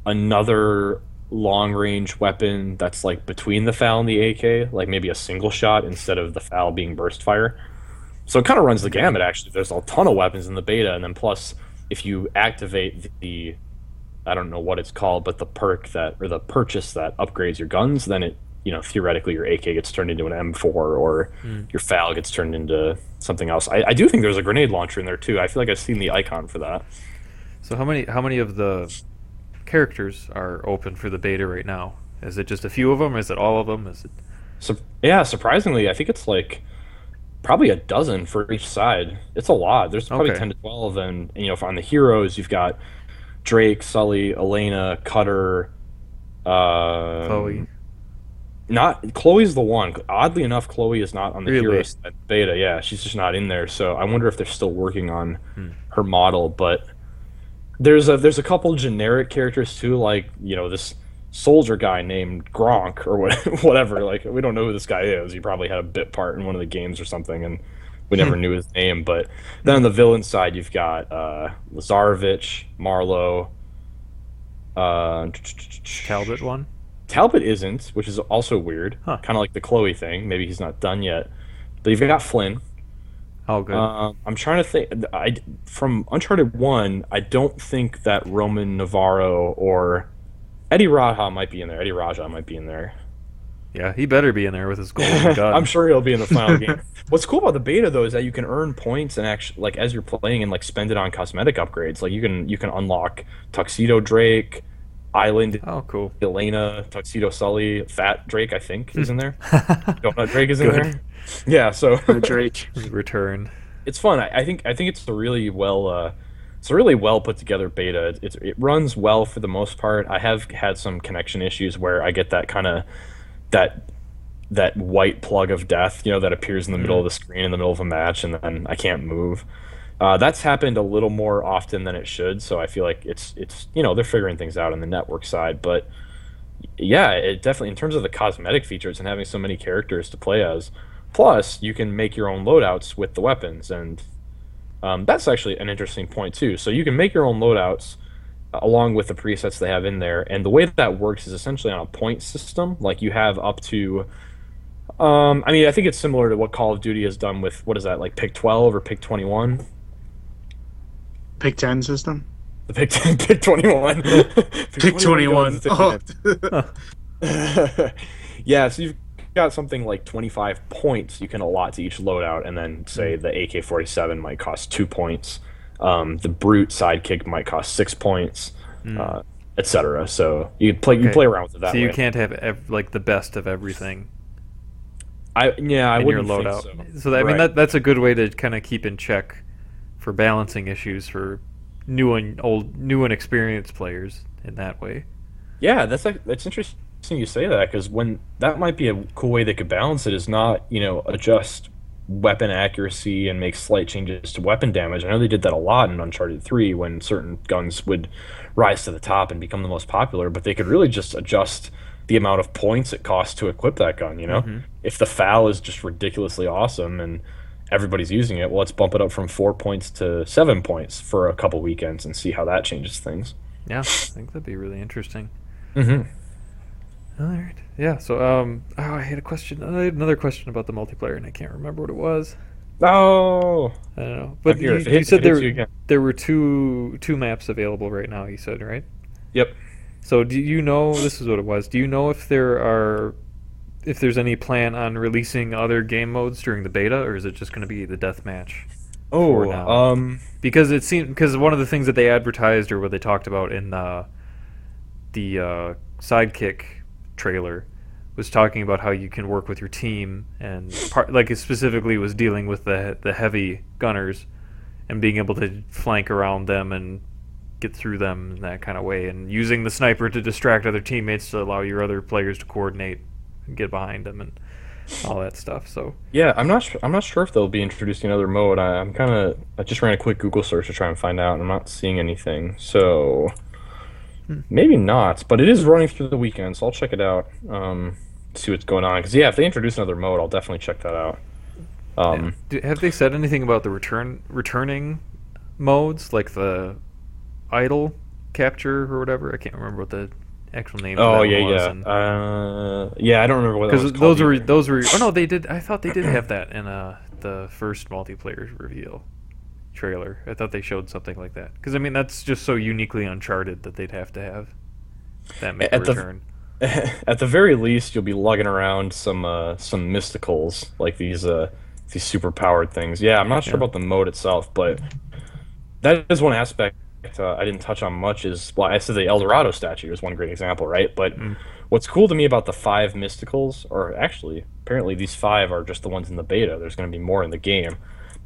another long-range weapon that's like between the FAL and the AK, like maybe a single shot instead of the FAL being burst fire. So it kind of runs the gamut, actually. There's a ton of weapons in the beta, and then plus, if you activate the, I don't know what it's called, but the perk that, or the purchase that upgrades your guns, then it, you know, theoretically your AK gets turned into an M4, or your FAL gets turned into something else. I do think there's a grenade launcher in there, too. I feel like I've seen the icon for that. So how many of the characters are open for the beta right now? Is it just a few of them? Is it all of them? Is it? So, yeah, surprisingly, I think it's like... probably a dozen for each side. It's a lot. There's probably 10 to 12, and you know, on the heroes, you've got Drake, Sully, Elena, Cutter, Chloe. Chloe's the one. Oddly enough, Chloe is not on the hero side beta. Yeah, she's just not in there. So I wonder if they're still working on her model. But there's a couple generic characters too, like, you know, this soldier guy named Gronk or whatever. Like, we don't know who this guy is. He probably had a bit part in one of the games or something, and we never knew his name. But then on the villain side, you've got Lazarević, Marlowe. Talbot one? Talbot isn't, which is also weird. Huh. Kind of like the Chloe thing. Maybe he's not done yet. But you've got Flynn. Oh, good. I'm trying to think. From Uncharted 1, I don't think that Roman Navarro or... Eddie Raja might be in there. Yeah, he better be in there with his golden gun. I'm sure he'll be in the final game. What's cool about the beta though is that you can earn points and actually, like, as you're playing, and like spend it on cosmetic upgrades. Like you can unlock Tuxedo Drake, Island. Oh, cool. Elena, Tuxedo Sully, Fat Drake, I think, is in there. Donut Drake is in there. Yeah, so Drake return. It's fun. I think it's a really well. It's a really well put together beta. It runs well for the most part. I have had some connection issues where I get that kind of that white plug of death, you know, that appears in the middle of the screen in the middle of a match, and then I can't move. That's happened a little more often than it should. So I feel like it's you know, they're figuring things out on the network side, but yeah, it definitely, in terms of the cosmetic features and having so many characters to play as, plus you can make your own loadouts with the weapons and. That's actually an interesting point, too. So you can make your own loadouts along with the presets they have in there. And the way that works is essentially on a point system. Like, you have up to... I think it's similar to what Call of Duty has done with, what is that, like pick 12 or pick 21? Pick 10 system? The pick 10, pick 21. Pick 21. Yeah, so you've got something like 25 points you can allot to each loadout, and then say the AK-47 might cost 2 points, the Brute sidekick might cost 6 points, etc. So you play around with it that way. So you can't have like the best of everything. I wouldn't think so. So that's a good way to kind of keep in check for balancing issues for new and experienced players in that way. Yeah, that's interesting you say that, because when that might be a cool way they could balance it is not, you know, adjust weapon accuracy and make slight changes to weapon damage. I know they did that a lot in Uncharted 3 when certain guns would rise to the top and become the most popular, but they could really just adjust the amount of points it costs to equip that gun, you know? Mm-hmm. If the FAL is just ridiculously awesome and everybody's using it, well, let's bump it up from 4 points to 7 points for a couple weekends and see how that changes things. Yeah, I think that'd be really interesting. Mm-hmm. All right. Yeah, so I had a question. I had another question about the multiplayer, and I can't remember what it was. Oh! I don't know. But you said there were two maps available right now, you said, right? Yep. So do you know, this is what it was, do you know if there's any plan on releasing other game modes during the beta, or is it just going to be the deathmatch? Oh, because one of the things that they advertised or what they talked about in the Sidekick trailer was talking about how you can work with your team, and it specifically was dealing with the heavy gunners and being able to flank around them and get through them in that kind of way, and using the sniper to distract other teammates to allow your other players to coordinate and get behind them and all that stuff. So yeah, I'm not sure if they'll be introducing another mode. I just ran a quick Google search to try and find out, and I'm not seeing anything. So maybe not, but it is running through the weekend, so I'll check it out, see what's going on. Because, yeah, if they introduce another mode, I'll definitely check that out. Have they said anything about the returning modes, like the idle capture or whatever? I can't remember what the actual name of that one was. Oh, yeah, and, I don't remember what that was called. Because those were... Oh, no, they did... I thought they did have that in the first multiplayer reveal trailer. I thought they showed something like that, because I mean that's just so uniquely Uncharted that they'd have to have that make a return. At the very least, you'll be lugging around some mysticals, like these super powered things. Yeah, I'm not sure about the mode itself, but that is one aspect I didn't touch on much. I said the El Dorado statue is one great example, right? But what's cool to me about the 5 mysticals, or actually apparently these 5 are just the ones in the beta. There's going to be more in the game.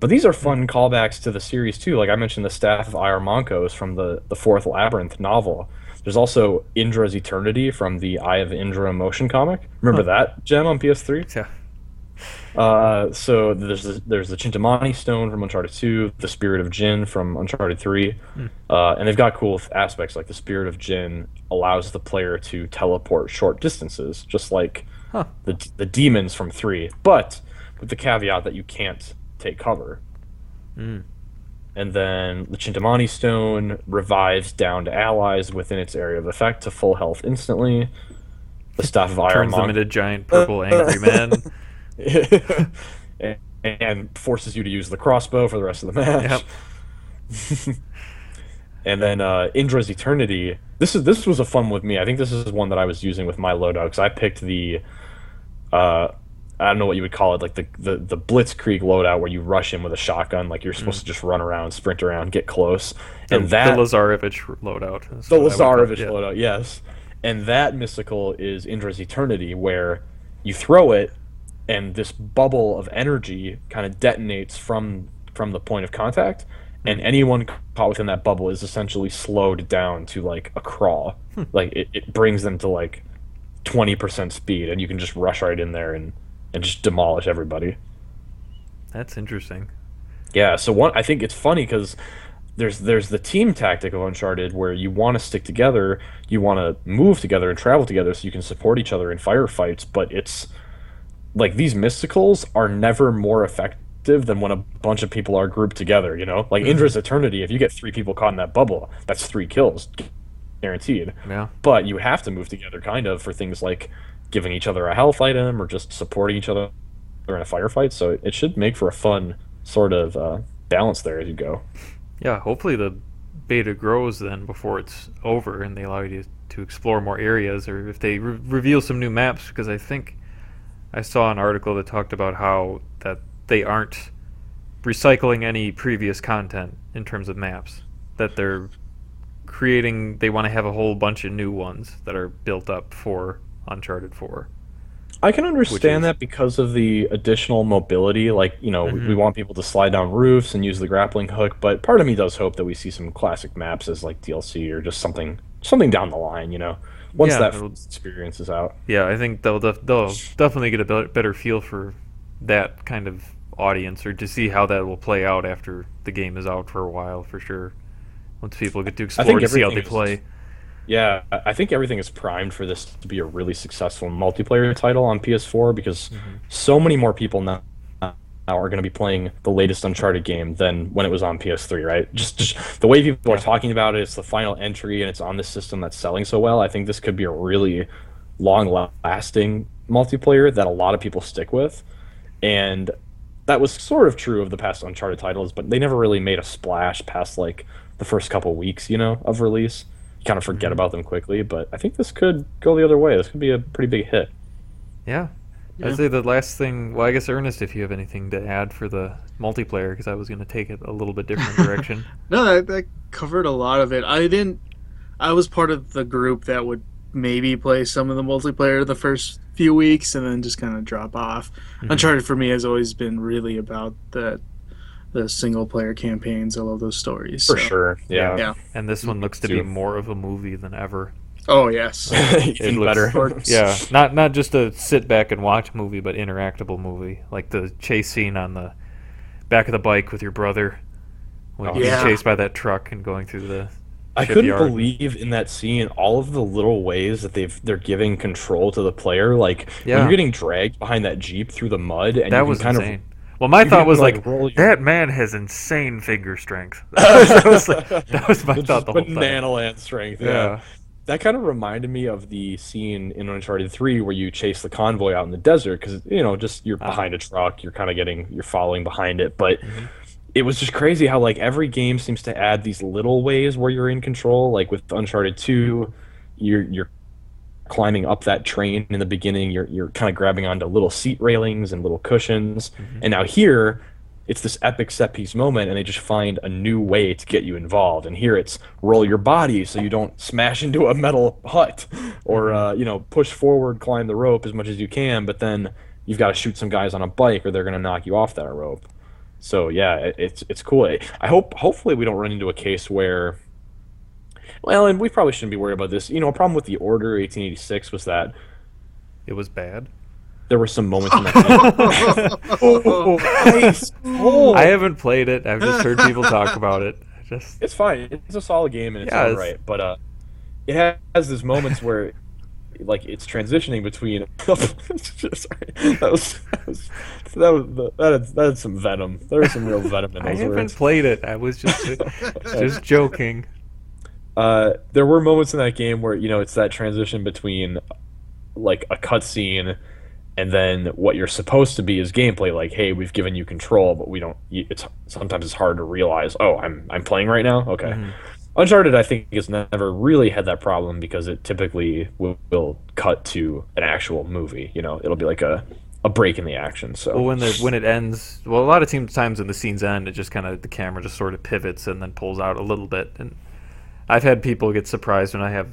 But these are fun callbacks to the series, too. Like I mentioned, the Staff of Iyer Monkos from the Fourth Labyrinth novel. There's also Indra's Eternity from the Eye of Indra motion comic. Remember that gem on PS3? Yeah. So there's the Chintamani Stone from Uncharted 2, the Spirit of Jinn from Uncharted 3. And they've got cool aspects, like the Spirit of Jinn allows the player to teleport short distances, just like the demons from 3. But with the caveat that you can't take cover. And then the Chintamani Stone revives downed allies within its area of effect to full health instantly. The Staff of Iron turns them into giant purple angry men, and forces you to use the crossbow for the rest of the match. Yep. And then Indra's Eternity. This was a fun with me. I think this is one that I was using with my loadout, because I picked the I don't know what you would call it, like the Blitzkrieg loadout where you rush in with a shotgun, like you're supposed to just run around, sprint around, get close. And that the Lazarević loadout. The Lazarević loadout, yes. And that mystical is Indra's Eternity, where you throw it and this bubble of energy kind of detonates from the point of contact, and anyone caught within that bubble is essentially slowed down to like a crawl. Like it brings them to like 20% speed, and you can just rush right in there and just demolish everybody. That's interesting. Yeah, so I think it's funny because there's the team tactic of Uncharted where you want to stick together, you want to move together and travel together so you can support each other in firefights, but it's like these mysticals are never more effective than when a bunch of people are grouped together, you know? Like Indra's Eternity, if you get 3 people caught in that bubble, that's 3 kills, guaranteed. Yeah. But you have to move together, kind of, for things like giving each other a health item or just supporting each other in a firefight, so it should make for a fun sort of balance there as you go. Yeah, hopefully the beta grows then before it's over and they allow you to explore more areas, or if they reveal some new maps, because I think I saw an article that talked about how that they aren't recycling any previous content in terms of maps, that they're creating, they want to have a whole bunch of new ones that are built up for Uncharted 4. I can understand that because of the additional mobility. Like, you know, we want people to slide down roofs and use the grappling hook, but part of me does hope that we see some classic maps as, like, DLC or just something down the line, you know, once that experience is out. Yeah, I think they'll definitely get a better feel for that kind of audience, or to see how that will play out after the game is out for a while, for sure. Once people get to explore and see how they play. Yeah, I think everything is primed for this to be a really successful multiplayer title on PS4, because so many more people now are going to be playing the latest Uncharted game than when it was on PS3, right? Just the way people are talking about it, it's the final entry, and it's on this system that's selling so well. I think this could be a really long-lasting multiplayer that a lot of people stick with. And that was sort of true of the past Uncharted titles, but they never really made a splash past, like, the first couple weeks, you know, of release. You kind of forget about them quickly, but I think this could go the other way. This could be a pretty big hit. Yeah. I'd say the last thing... Well, I guess, Ernest, if you have anything to add for the multiplayer, because I was going to take it a little bit different direction. No, that covered a lot of it. I was part of the group that would maybe play some of the multiplayer the first few weeks and then just kind of drop off. Uncharted, for me, has always been really about the single-player campaigns. I love those stories. For sure, yeah. And this one looks to be more of a movie than ever. Oh, yes. Even better. Yeah, not just a sit-back-and-watch movie, but interactable movie. Like the chase scene on the back of the bike with your brother when you're chased by that truck and going through the... I couldn't believe in that scene all of the little ways that they're giving control to the player. Like, when you're getting dragged behind that Jeep through the mud, and that was kind of... Well, my thought was, like that man has insane finger strength. That was my thought the whole time. Banana land strength, yeah. That kind of reminded me of the scene in Uncharted 3 where you chase the convoy out in the desert, because, you know, just you're behind a truck, you're following behind it, but it was just crazy how, like, every game seems to add these little ways where you're in control. Like, with Uncharted 2, you're climbing up that train in the beginning, you're kind of grabbing onto little seat railings and little cushions, and now here it's this epic set piece moment, and they just find a new way to get you involved. And here it's roll your body so you don't smash into a metal hut, or you know, push forward, climb the rope as much as you can, but then you've got to shoot some guys on a bike or they're going to knock you off that rope. So yeah, it's cool. I hopefully we don't run into a case where... Well, and we probably shouldn't be worried about this. You know, a problem with The Order 1886 was that... It was bad? There were some moments in that game. I haven't played it. I've just heard people talk about it. It's fine. It's a solid game, and it's all right. But it has these moments where... Like, it's transitioning between. Sorry, that had some venom. There was some real venom in those words. I haven't played it. I was just joking. There were moments in that game where, you know, it's that transition between, like, a cutscene and then what you're supposed to be is gameplay. Like, hey, we've given you control, but we don't. Sometimes it's hard to realize. Oh, I'm playing right now. Okay. Uncharted, I think, has never really had that problem, because it typically will cut to an actual movie. You know, it'll be like a break in the action. So when it ends, well, a lot of times when the scenes end, it just kind of, the camera just sort of pivots and then pulls out a little bit. And I've had people get surprised when I have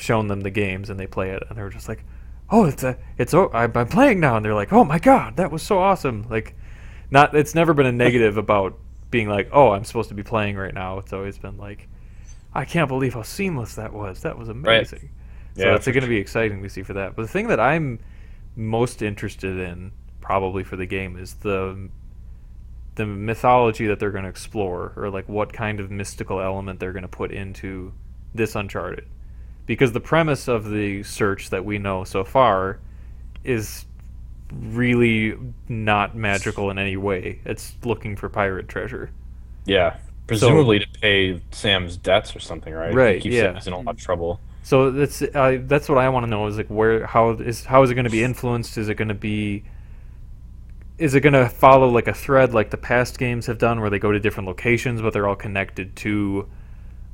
shown them the games and they play it, and they're just like, "Oh, I'm playing now," and they're like, "Oh my god, that was so awesome!" Like, it's never been a negative about being like, "Oh, I'm supposed to be playing right now." It's always been like, I can't believe how seamless that was. That was amazing. Right. So that's going to be exciting to see for that. But the thing that I'm most interested in, probably, for the game is the mythology that they're going to explore, or like what kind of mystical element they're going to put into this Uncharted. Because the premise of the search that we know so far is really not magical in any way. It's looking for pirate treasure. Yeah. Presumably to pay Sam's debts or something, right? Right. He's in a lot of trouble. So that's what I want to know is, like, how is it going to be influenced? Is it going to follow like a thread like the past games have done, where they go to different locations, but they're all connected to,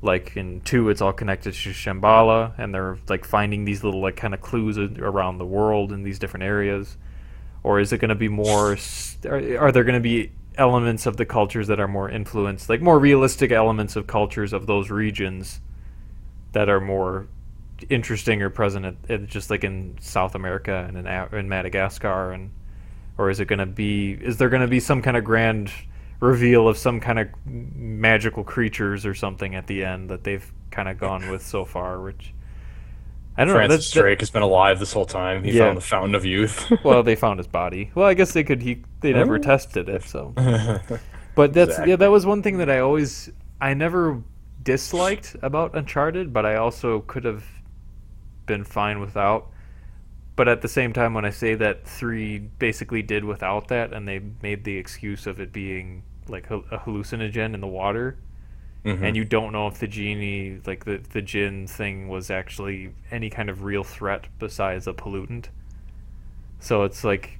like, in 2, it's all connected to Shambhala, and they're like finding these little, like, kind of clues around the world in these different areas? Or is it going to be more? Are there going to be elements of the cultures that are more influenced, like more realistic elements of cultures of those regions that are more interesting or present at just like in South America and in Madagascar, and or is it going to be? Is there going to be some kind of grand reveal of some kind of magical creatures or something at the end that they've kind of gone with so far? Which I don't know. Francis Drake has been alive this whole time. He found the fountain of youth. Well, they found his body. Well, I guess they could. They never tested it, so. But that's exactly. That was one thing that I never disliked about Uncharted, but I also could have been fine without. But at the same time, when I say that 3 basically did without that, and they made the excuse of it being like a hallucinogen in the water, mm-hmm. and you don't know if the genie, like the djinn thing, was actually any kind of real threat besides a pollutant. So it's like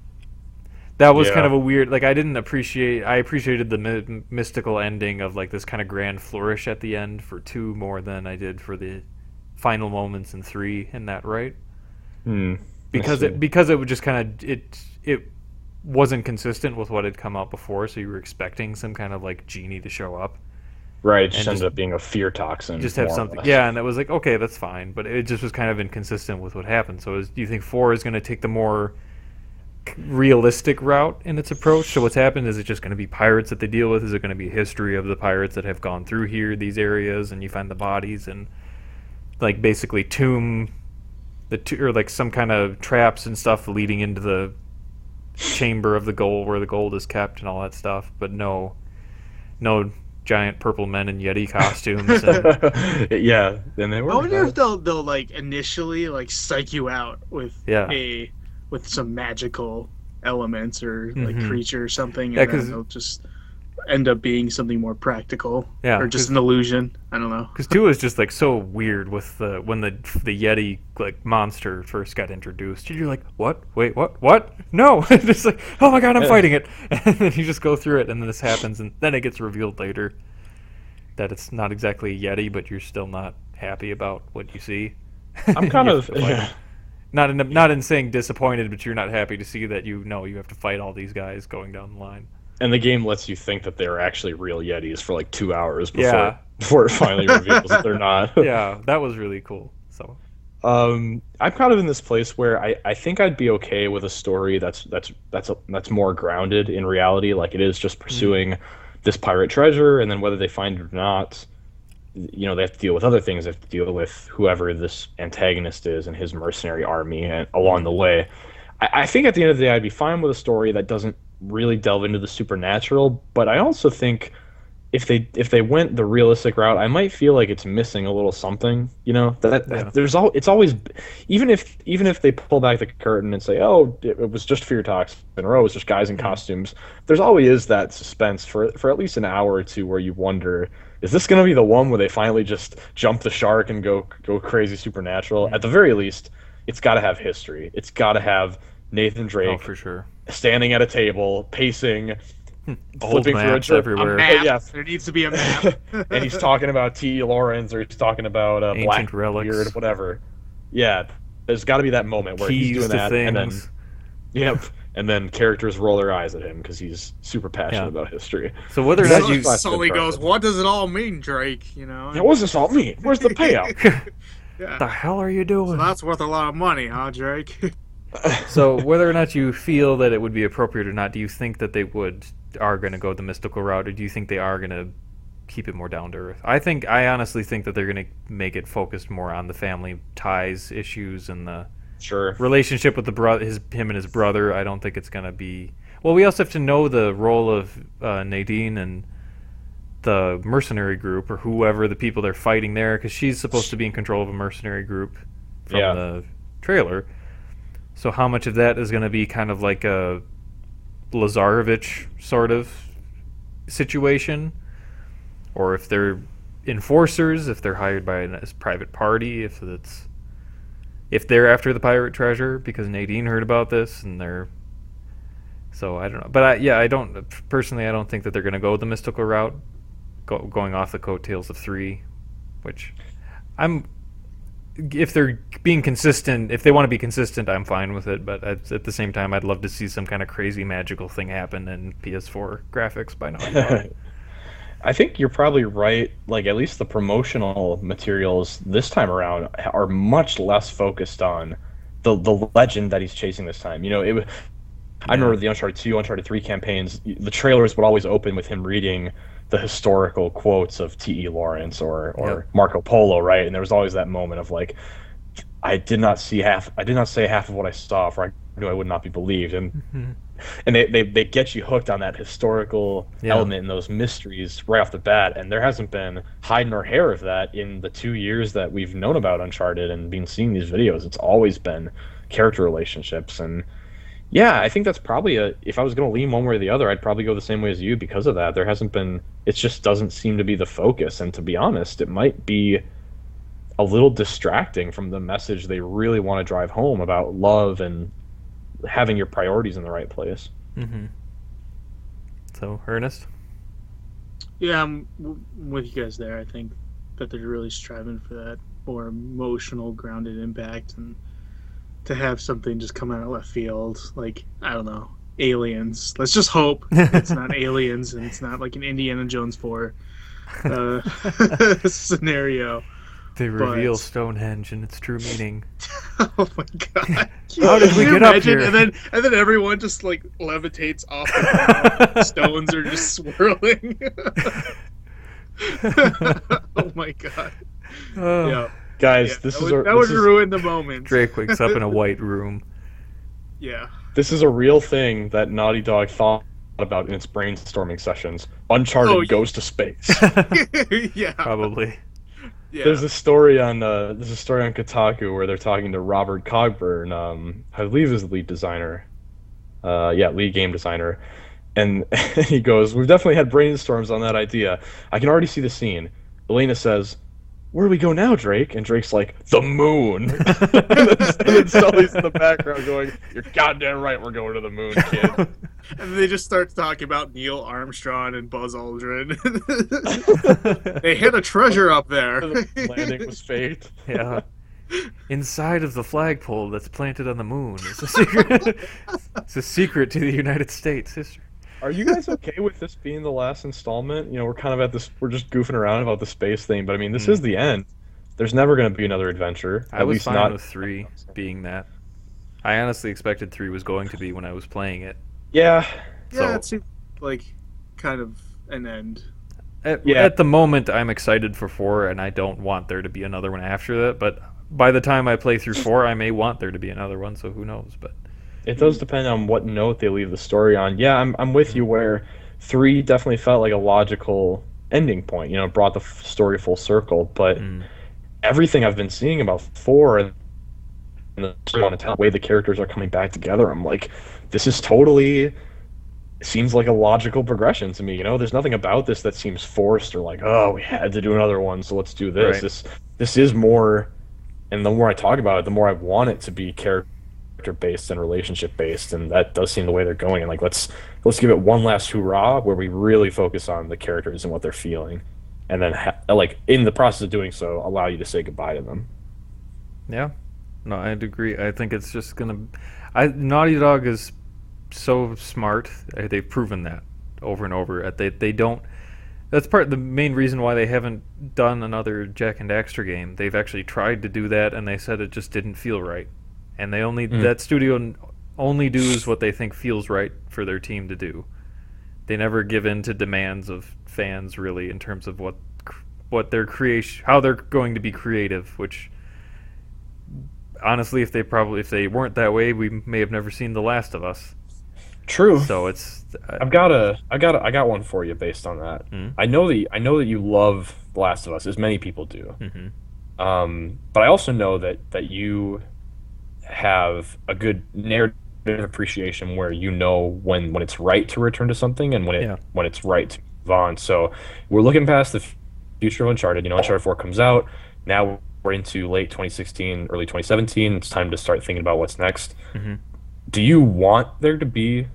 that was kind of a weird, like I appreciated the mystical ending of like this kind of grand flourish at the end for 2 more than I did for the final moments in 3 in that, right? Because it would just kind of it wasn't consistent with what had come out before, so you were expecting some kind of like genie to show up. Right, it just ended up being a fear toxin. Just have something, and that was like, okay, that's fine, but it just was kind of inconsistent with what happened. So, do you think 4 is going to take the more realistic route in its approach? So, what's happened is it just going to be pirates that they deal with? Is it going to be history of the pirates that have gone through here, these areas, and you find the bodies and like basically or like some kind of traps and stuff leading into the chamber of the gold where the gold is kept and all that stuff? But no. Giant purple men in Yeti costumes. And... yeah. And they were. I wonder if they'll like initially like psych you out with with some magical elements or like creature or something, and then they'll just end up being something more practical. Yeah, or just an illusion. I don't know. Because 2 is just like so weird with when the Yeti like monster first got introduced. You're like, what? Wait, what? No! It's like, oh my god, I'm fighting it! And then you just go through it, and then this happens, and then it gets revealed later that it's not exactly a Yeti, but you're still not happy about what you see. I'm kind of not in saying disappointed, but you're not happy to see that you have to fight all these guys going down the line. And the game lets you think that they're actually real Yetis for like 2 hours before it finally reveals that they're not. Yeah, that was really cool. So, I'm kind of in this place where I think I'd be okay with a story that's more grounded in reality. Like it is just pursuing this pirate treasure, and then whether they find it or not, you know, they have to deal with other things. They have to deal with whoever this antagonist is and his mercenary army and along the way. I think at the end of the day, I'd be fine with a story that doesn't really delve into the supernatural, but I also think if they went the realistic route, I might feel like it's missing a little something, you know, it's always, even if they pull back the curtain and say, oh, it was just fear toxin, or oh, it was just guys in costumes, there's always that suspense for at least an hour or 2 where you wonder, is this going to be the one where they finally just jump the shark and go crazy supernatural? At the very least, it's got to have history. It's got to have Nathan Drake, for sure, standing at a table, pacing, flipping through a trip. Everywhere. A map. Yeah. There needs to be a map. And he's talking about T. Lawrence, or he's talking about Black Beard, whatever. Yeah, there's got to be that moment where he's doing that, things. And then and then characters roll their eyes at him because he's super passionate about history. So whether that you Sully goes, "What does it all mean, Drake?" You know, what does this all mean? Where's the payout? What the hell are you doing? So that's worth a lot of money, huh, Drake? So whether or not you feel that it would be appropriate or not, do you think that they are going to go the mystical route, or do you think they are going to keep it more down to earth? I honestly think that they're going to make it focused more on the family ties issues and the relationship with the him and his brother. I don't think it's going to be... Well, we also have to know the role of Nadine and the mercenary group, or whoever the people they're fighting there, because she's supposed to be in control of a mercenary group from the trailer. So how much of that is going to be kind of like a Lazarević sort of situation? Or if they're enforcers, if they're hired by a private party, if they're after the pirate treasure because Nadine heard about this and they're... So I don't know. But I don't think that they're going to go the mystical route, going off the coattails of 3, which I'm... If they're being consistent, if they want to be consistent, I'm fine with it. But at the same time, I'd love to see some kind of crazy magical thing happen in PS4 graphics by Naughty Dog. I think you're probably right. Like, at least the promotional materials this time around are much less focused on the legend that he's chasing this time. You know, it. I remember the Uncharted 2, Uncharted 3 campaigns, the trailers would always open with him reading the historical quotes of T.E. Lawrence or Marco Polo, right? And there was always that moment of like, I did not say half of what I saw, for I knew I would not be believed. And and they get you hooked on that historical element and those mysteries right off the bat. And there hasn't been hide nor hair of that in the 2 years that we've known about Uncharted and been seeing these videos. It's always been character relationships. And yeah, I think that's probably if I was going to lean one way or the other, I'd probably go the same way as you because of that. There hasn't been, it just doesn't seem to be the focus. And to be honest, it might be a little distracting from the message they really want to drive home about love and having your priorities in the right place. Mm-hmm. So, Ernest? Yeah, I'm with you guys there. I think that they're really striving for that more emotional, grounded impact, and to have something just come out of left field, like, I don't know, aliens. Let's just hope it's not aliens and it's not like an Indiana Jones 4 scenario. They reveal Stonehenge and its true meaning. Oh my god! How did we get up here? And then everyone just like levitates off the ground. Stones are just swirling. Oh my god! Oh. Yeah. Guys, yeah, this would ruin the moment. Drake wakes up in a white room. Yeah. This is a real thing that Naughty Dog thought about in its brainstorming sessions. Uncharted goes to space. Yeah. Probably. Yeah. There's a story on Kotaku where they're talking to Robert Cogburn, I believe is the lead designer. Lead game designer. And he goes, "We've definitely had brainstorms on that idea. I can already see the scene." Elena says, "Where do we go now, Drake?" And Drake's like, "The moon." and then Sully's in the background going, "You're goddamn right we're going to the moon, kid." And they just start talking about Neil Armstrong and Buzz Aldrin. They hit a treasure up there. The landing was faked. Yeah. Inside of the flagpole that's planted on the moon is a secret. It's a secret to the United States history. Are you guys okay with this being the last installment? You know, we're kind of we're just goofing around about the space thing, but I mean, this is the end. There's never going to be another adventure. I was fine with 3 being that. I honestly expected 3 was going to be when I was playing it. Yeah. So, yeah, it seemed like kind of an end. At the moment, I'm excited for 4, and I don't want there to be another one after that, but by the time I play through 4, I may want there to be another one, so who knows, but... It does depend on what note they leave the story on. Yeah, I'm with you where 3 definitely felt like a logical ending point. You know, it brought the story full circle. But everything I've been seeing about 4 and the way the characters are coming back together, I'm like, this is totally seems like a logical progression to me. You know, there's nothing about this that seems forced or like, oh, we had to do another one, so let's do this. Right. This is more, and the more I talk about it, the more I want it to be character-based and relationship-based, and that does seem the way they're going. And like, let's give it one last hoorah where we really focus on the characters and what they're feeling, and then like in the process of doing so, allow you to say goodbye to them. Yeah, no, I'd agree. I think it's just gonna. Naughty Dog is so smart. They've proven that over and over. They don't. That's part of the main reason why they haven't done another Jack and Daxter game. They've actually tried to do that, and they said it just didn't feel right. And they only that studio only does what they think feels right for their team to do. They never give in to demands of fans, really, in terms of how they're going to be creative. Which honestly, if they weren't that way, we may have never seen The Last of Us. True. So it's I got one for you based on that. Mm-hmm. I know that you love The Last of Us, as many people do. Mm-hmm. But I also know that you have a good narrative appreciation where you know when it's right to return to something and when it's right to move on. So we're looking past the future of Uncharted. You know, Uncharted 4 comes out. Now we're into late 2016, early 2017. It's time to start thinking about what's next. Mm-hmm. Do you want there to be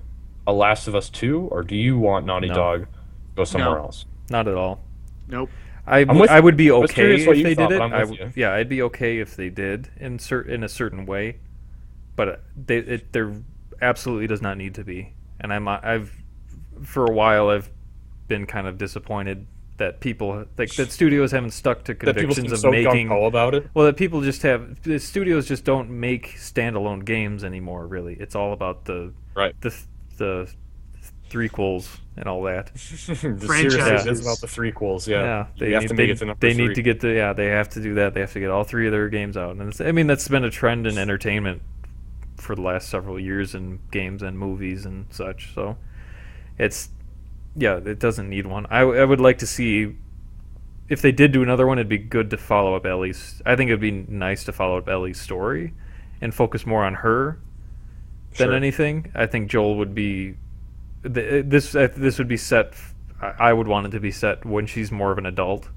a Last of Us 2, or do you want Naughty Dog to go somewhere else? Not at all. Nope. I would be okay if they did it. I'd be okay if they did in a certain way. But there absolutely does not need to be. And I've for a while I've been kind of disappointed that people like that studios haven't stuck to convictions of making. Gung-ho about it. Well, that people just have the studios just don't make standalone games anymore. Really, it's all about the threequels and all that. The series is about the threequels. They have to do that. They have to get all three of their games out, and that's been a trend in entertainment for the last several years in games and movies and such. So it's it doesn't need one. I would like to see if they did do another one, it'd be good to follow up Ellie's. I think it'd be nice to follow up Ellie's story and focus more on her than anything. I think Joel would be this would be set. I would want it to be set when she's more of an adult,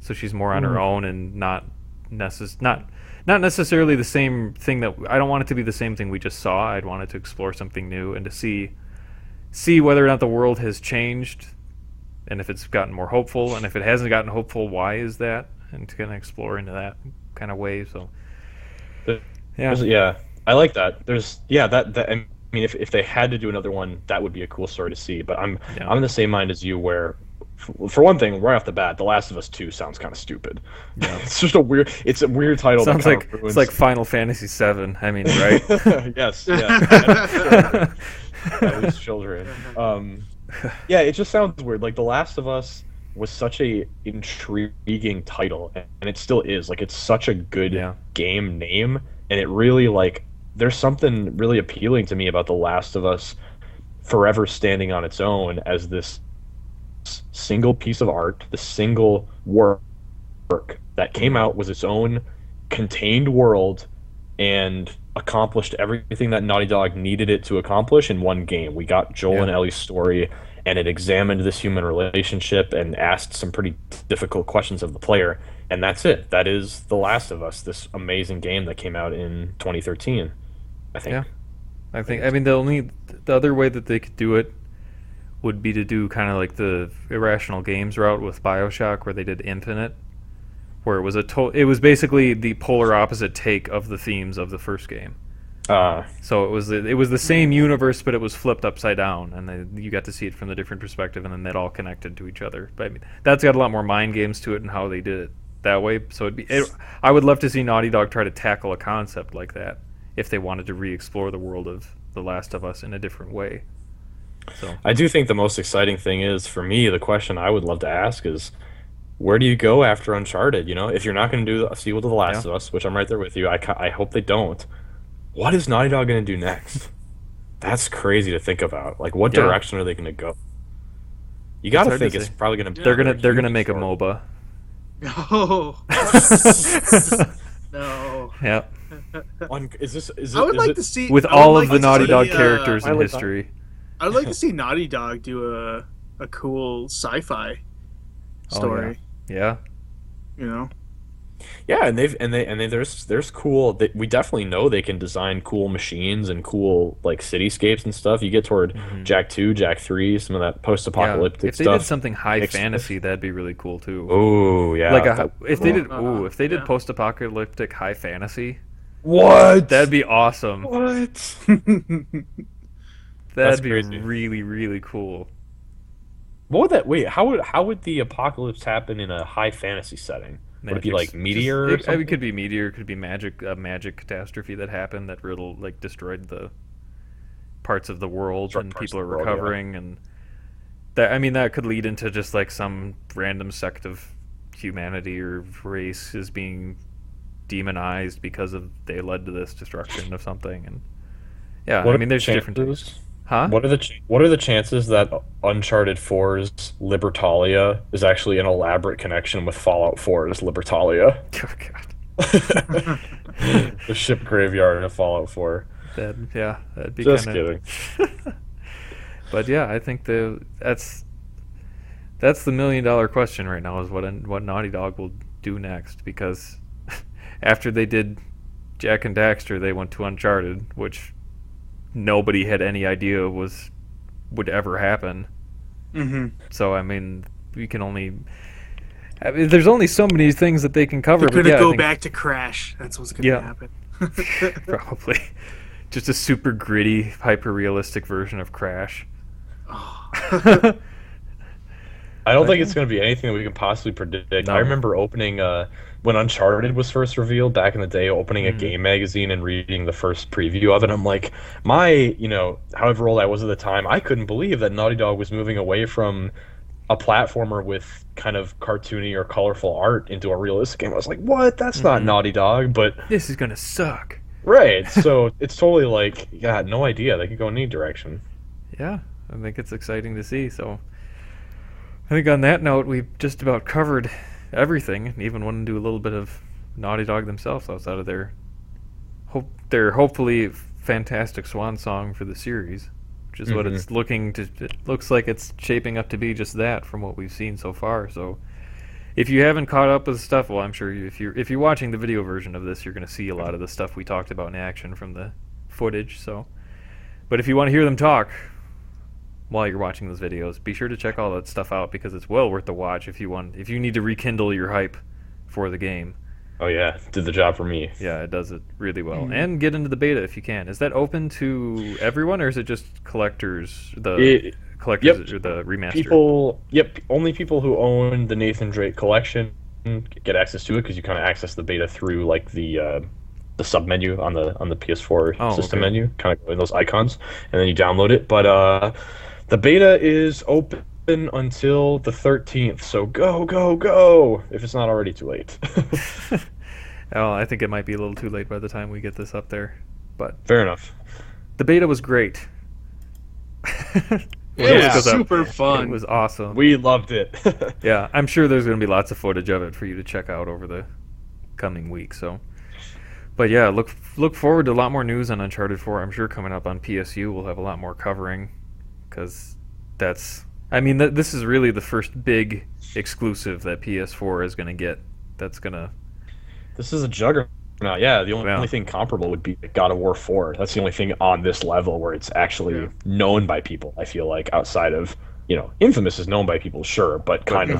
so she's more on her own and not necessarily the same thing that I don't want it to be the same thing we just saw. I'd want it to explore something new and to see whether or not the world has changed and if it's gotten more hopeful, and if it hasn't gotten hopeful, why is that, and to kind of explore into that kind of way. So I like that. There's if they had to do another one, that would be a cool story to see, but I'm in the same mind as you where, for one thing, right off the bat, The Last of Us 2 sounds kind of stupid. Yeah. It's just a weird title. Sounds like it's like Final Fantasy 7. I mean, right? Yes. Yeah. At least children. It just sounds weird. Like The Last of Us was such a intriguing title, and it still is. Like, it's such a good game name, and it really there's something really appealing to me about The Last of Us forever standing on its own as this single piece of art, the single work that came out, was its own contained world and accomplished everything that Naughty Dog needed it to accomplish in one game. We got Joel and Ellie's story, and it examined this human relationship and asked some pretty difficult questions of the player, and that's it. That is The Last of Us, this amazing game that came out in 2013, I think. Yeah. The other way that they could do it would be to do kind of like the Irrational Games route with Bioshock, where they did Infinite, where it was it was basically the polar opposite take of the themes of the first game. So it was the same universe, but it was flipped upside down, and you got to see it from a different perspective, and then that all connected to each other. But that's got a lot more mind games to it and how they did it that way. So I would love to see Naughty Dog try to tackle a concept like that if they wanted to re-explore the world of The Last of Us in a different way. So I do think the most exciting thing is, for me, the question I would love to ask is, where do you go after Uncharted? If you're not going to do a sequel to The Last of Us, which I'm right there with you, I hope they don't. What is Naughty Dog going to do next? That's crazy to think about. Like, what direction are they going to go? You got to think it's probably going to. They're going to make a MOBA. No. Yeah. I would like to see with all of the Naughty Dog characters in history. I'd like to see Naughty Dog do a cool sci-fi story. Oh, yeah. Yeah, and there's cool. We definitely know they can design cool machines and cool cityscapes and stuff. You get toward Jack 2, Jack 3, some of that post-apocalyptic stuff. If they did something high fantasy, that'd be really cool too. Oh yeah. If they did post-apocalyptic high fantasy, what? That'd be awesome. What? That'd be crazy. Really, really cool. What would that? Wait, how would the apocalypse happen in a high fantasy setting? Magic, would it be like meteor? It could be meteor. Could be magic. A magic catastrophe that happened that riddle destroyed the parts of the world, and people are recovering. World, and that that could lead into just some random sect of humanity or race is being demonized because of they led to this destruction of something. And there's different things. Huh? What are the chances that Uncharted 4's Libertalia is actually an elaborate connection with Fallout 4's Libertalia? Oh, God. The ship graveyard of Fallout 4. That'd be just kinda... kidding. But I think that's the $1 million question right now, is what Naughty Dog will do next, because after they did Jack and Daxter, they went to Uncharted, which nobody had any idea would ever happen. Mm-hmm. So we can only. There's only so many things that they can cover. They're gonna go back to Crash. That's what's gonna happen. Probably, just a super gritty, hyper realistic version of Crash. Oh. I don't think it's going to be anything that we can possibly predict. No. I remember opening, when Uncharted was first revealed back in the day, opening a game magazine and reading the first preview of it. I'm like, you know, however old I was at the time, I couldn't believe that Naughty Dog was moving away from a platformer with kind of cartoony or colorful art into a realistic game. I was like, what? That's not Naughty Dog, but... This is going to suck. Right, so it's totally like, yeah, no idea. They could go in any direction. Yeah, I think it's exciting to see, so... I think on that note, we've just about covered everything, and even wanted to do a little bit of Naughty Dog themselves outside of their hopefully fantastic swan song for the series, which is what it's looking to. It looks like it's shaping up to be just that from what we've seen so far. So, if you haven't caught up with stuff, well, I'm sure if you're watching the video version of this, you're going to see a lot of the stuff we talked about in action from the footage. So, but if you want to hear them talk while you're watching those videos, be sure to check all that stuff out because it's well worth the watch if you need to rekindle your hype for the game. Oh yeah, did the job for me. Yeah, it does it really well. And get into the beta if you can. Is that open to everyone or is it just collectors? Or the remaster. Only people who own the Nathan Drake collection get access to it because you kind of access the beta through like the sub menu on the PS4 system menu, kind of in those icons, and then you download it. But the beta is open until the 13th, so go, go, go, if it's not already too late. Well, I think it might be a little too late by the time we get this up there. But fair enough. The beta was great. It was super fun. It was awesome. We loved it. Yeah, I'm sure there's going to be lots of footage of it for you to check out over the coming week, so... But yeah, look forward to a lot more news on Uncharted 4. I'm sure coming up on PSU we'll have a lot more covering, because this is really the first big exclusive that PS4 is going to get. This is a juggernaut. Yeah, the only thing comparable would be God of War 4. That's the only thing on this level where it's actually known by people, I feel like, outside of... You know, Infamous is known by people, sure, but kind of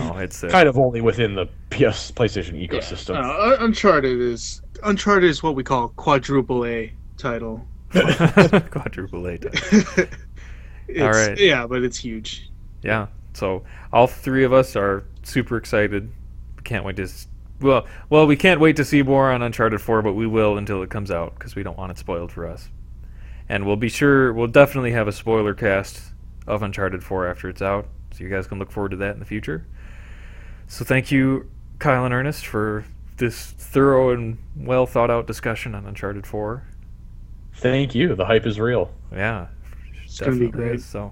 only within the PlayStation ecosystem. Yeah. Uncharted is what we call quadruple A title. Quadruple A title. All right. Yeah, but it's huge. Yeah. So all three of us are super excited. We can't wait to see more on Uncharted 4, but we will until it comes out because we don't want it spoiled for us. And we'll definitely have a spoiler cast of Uncharted 4 after it's out, so you guys can look forward to that in the future. So thank you, Kyle and Ernest, for this thorough and well thought out discussion on Uncharted 4. Thank you. The hype is real. Yeah, it's gonna be great. So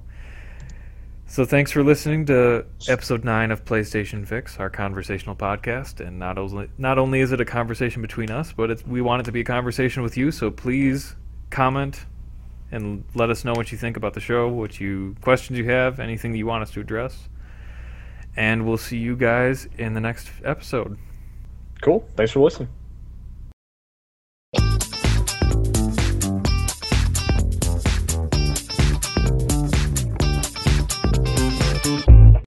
thanks for listening to episode 9 of PlayStation Fix, our conversational podcast. And not only is it a conversation between us, but we want it to be a conversation with you. So please comment and let us know what you think about the show, questions you have, anything that you want us to address. And we'll see you guys in the next episode. Cool. Thanks for listening.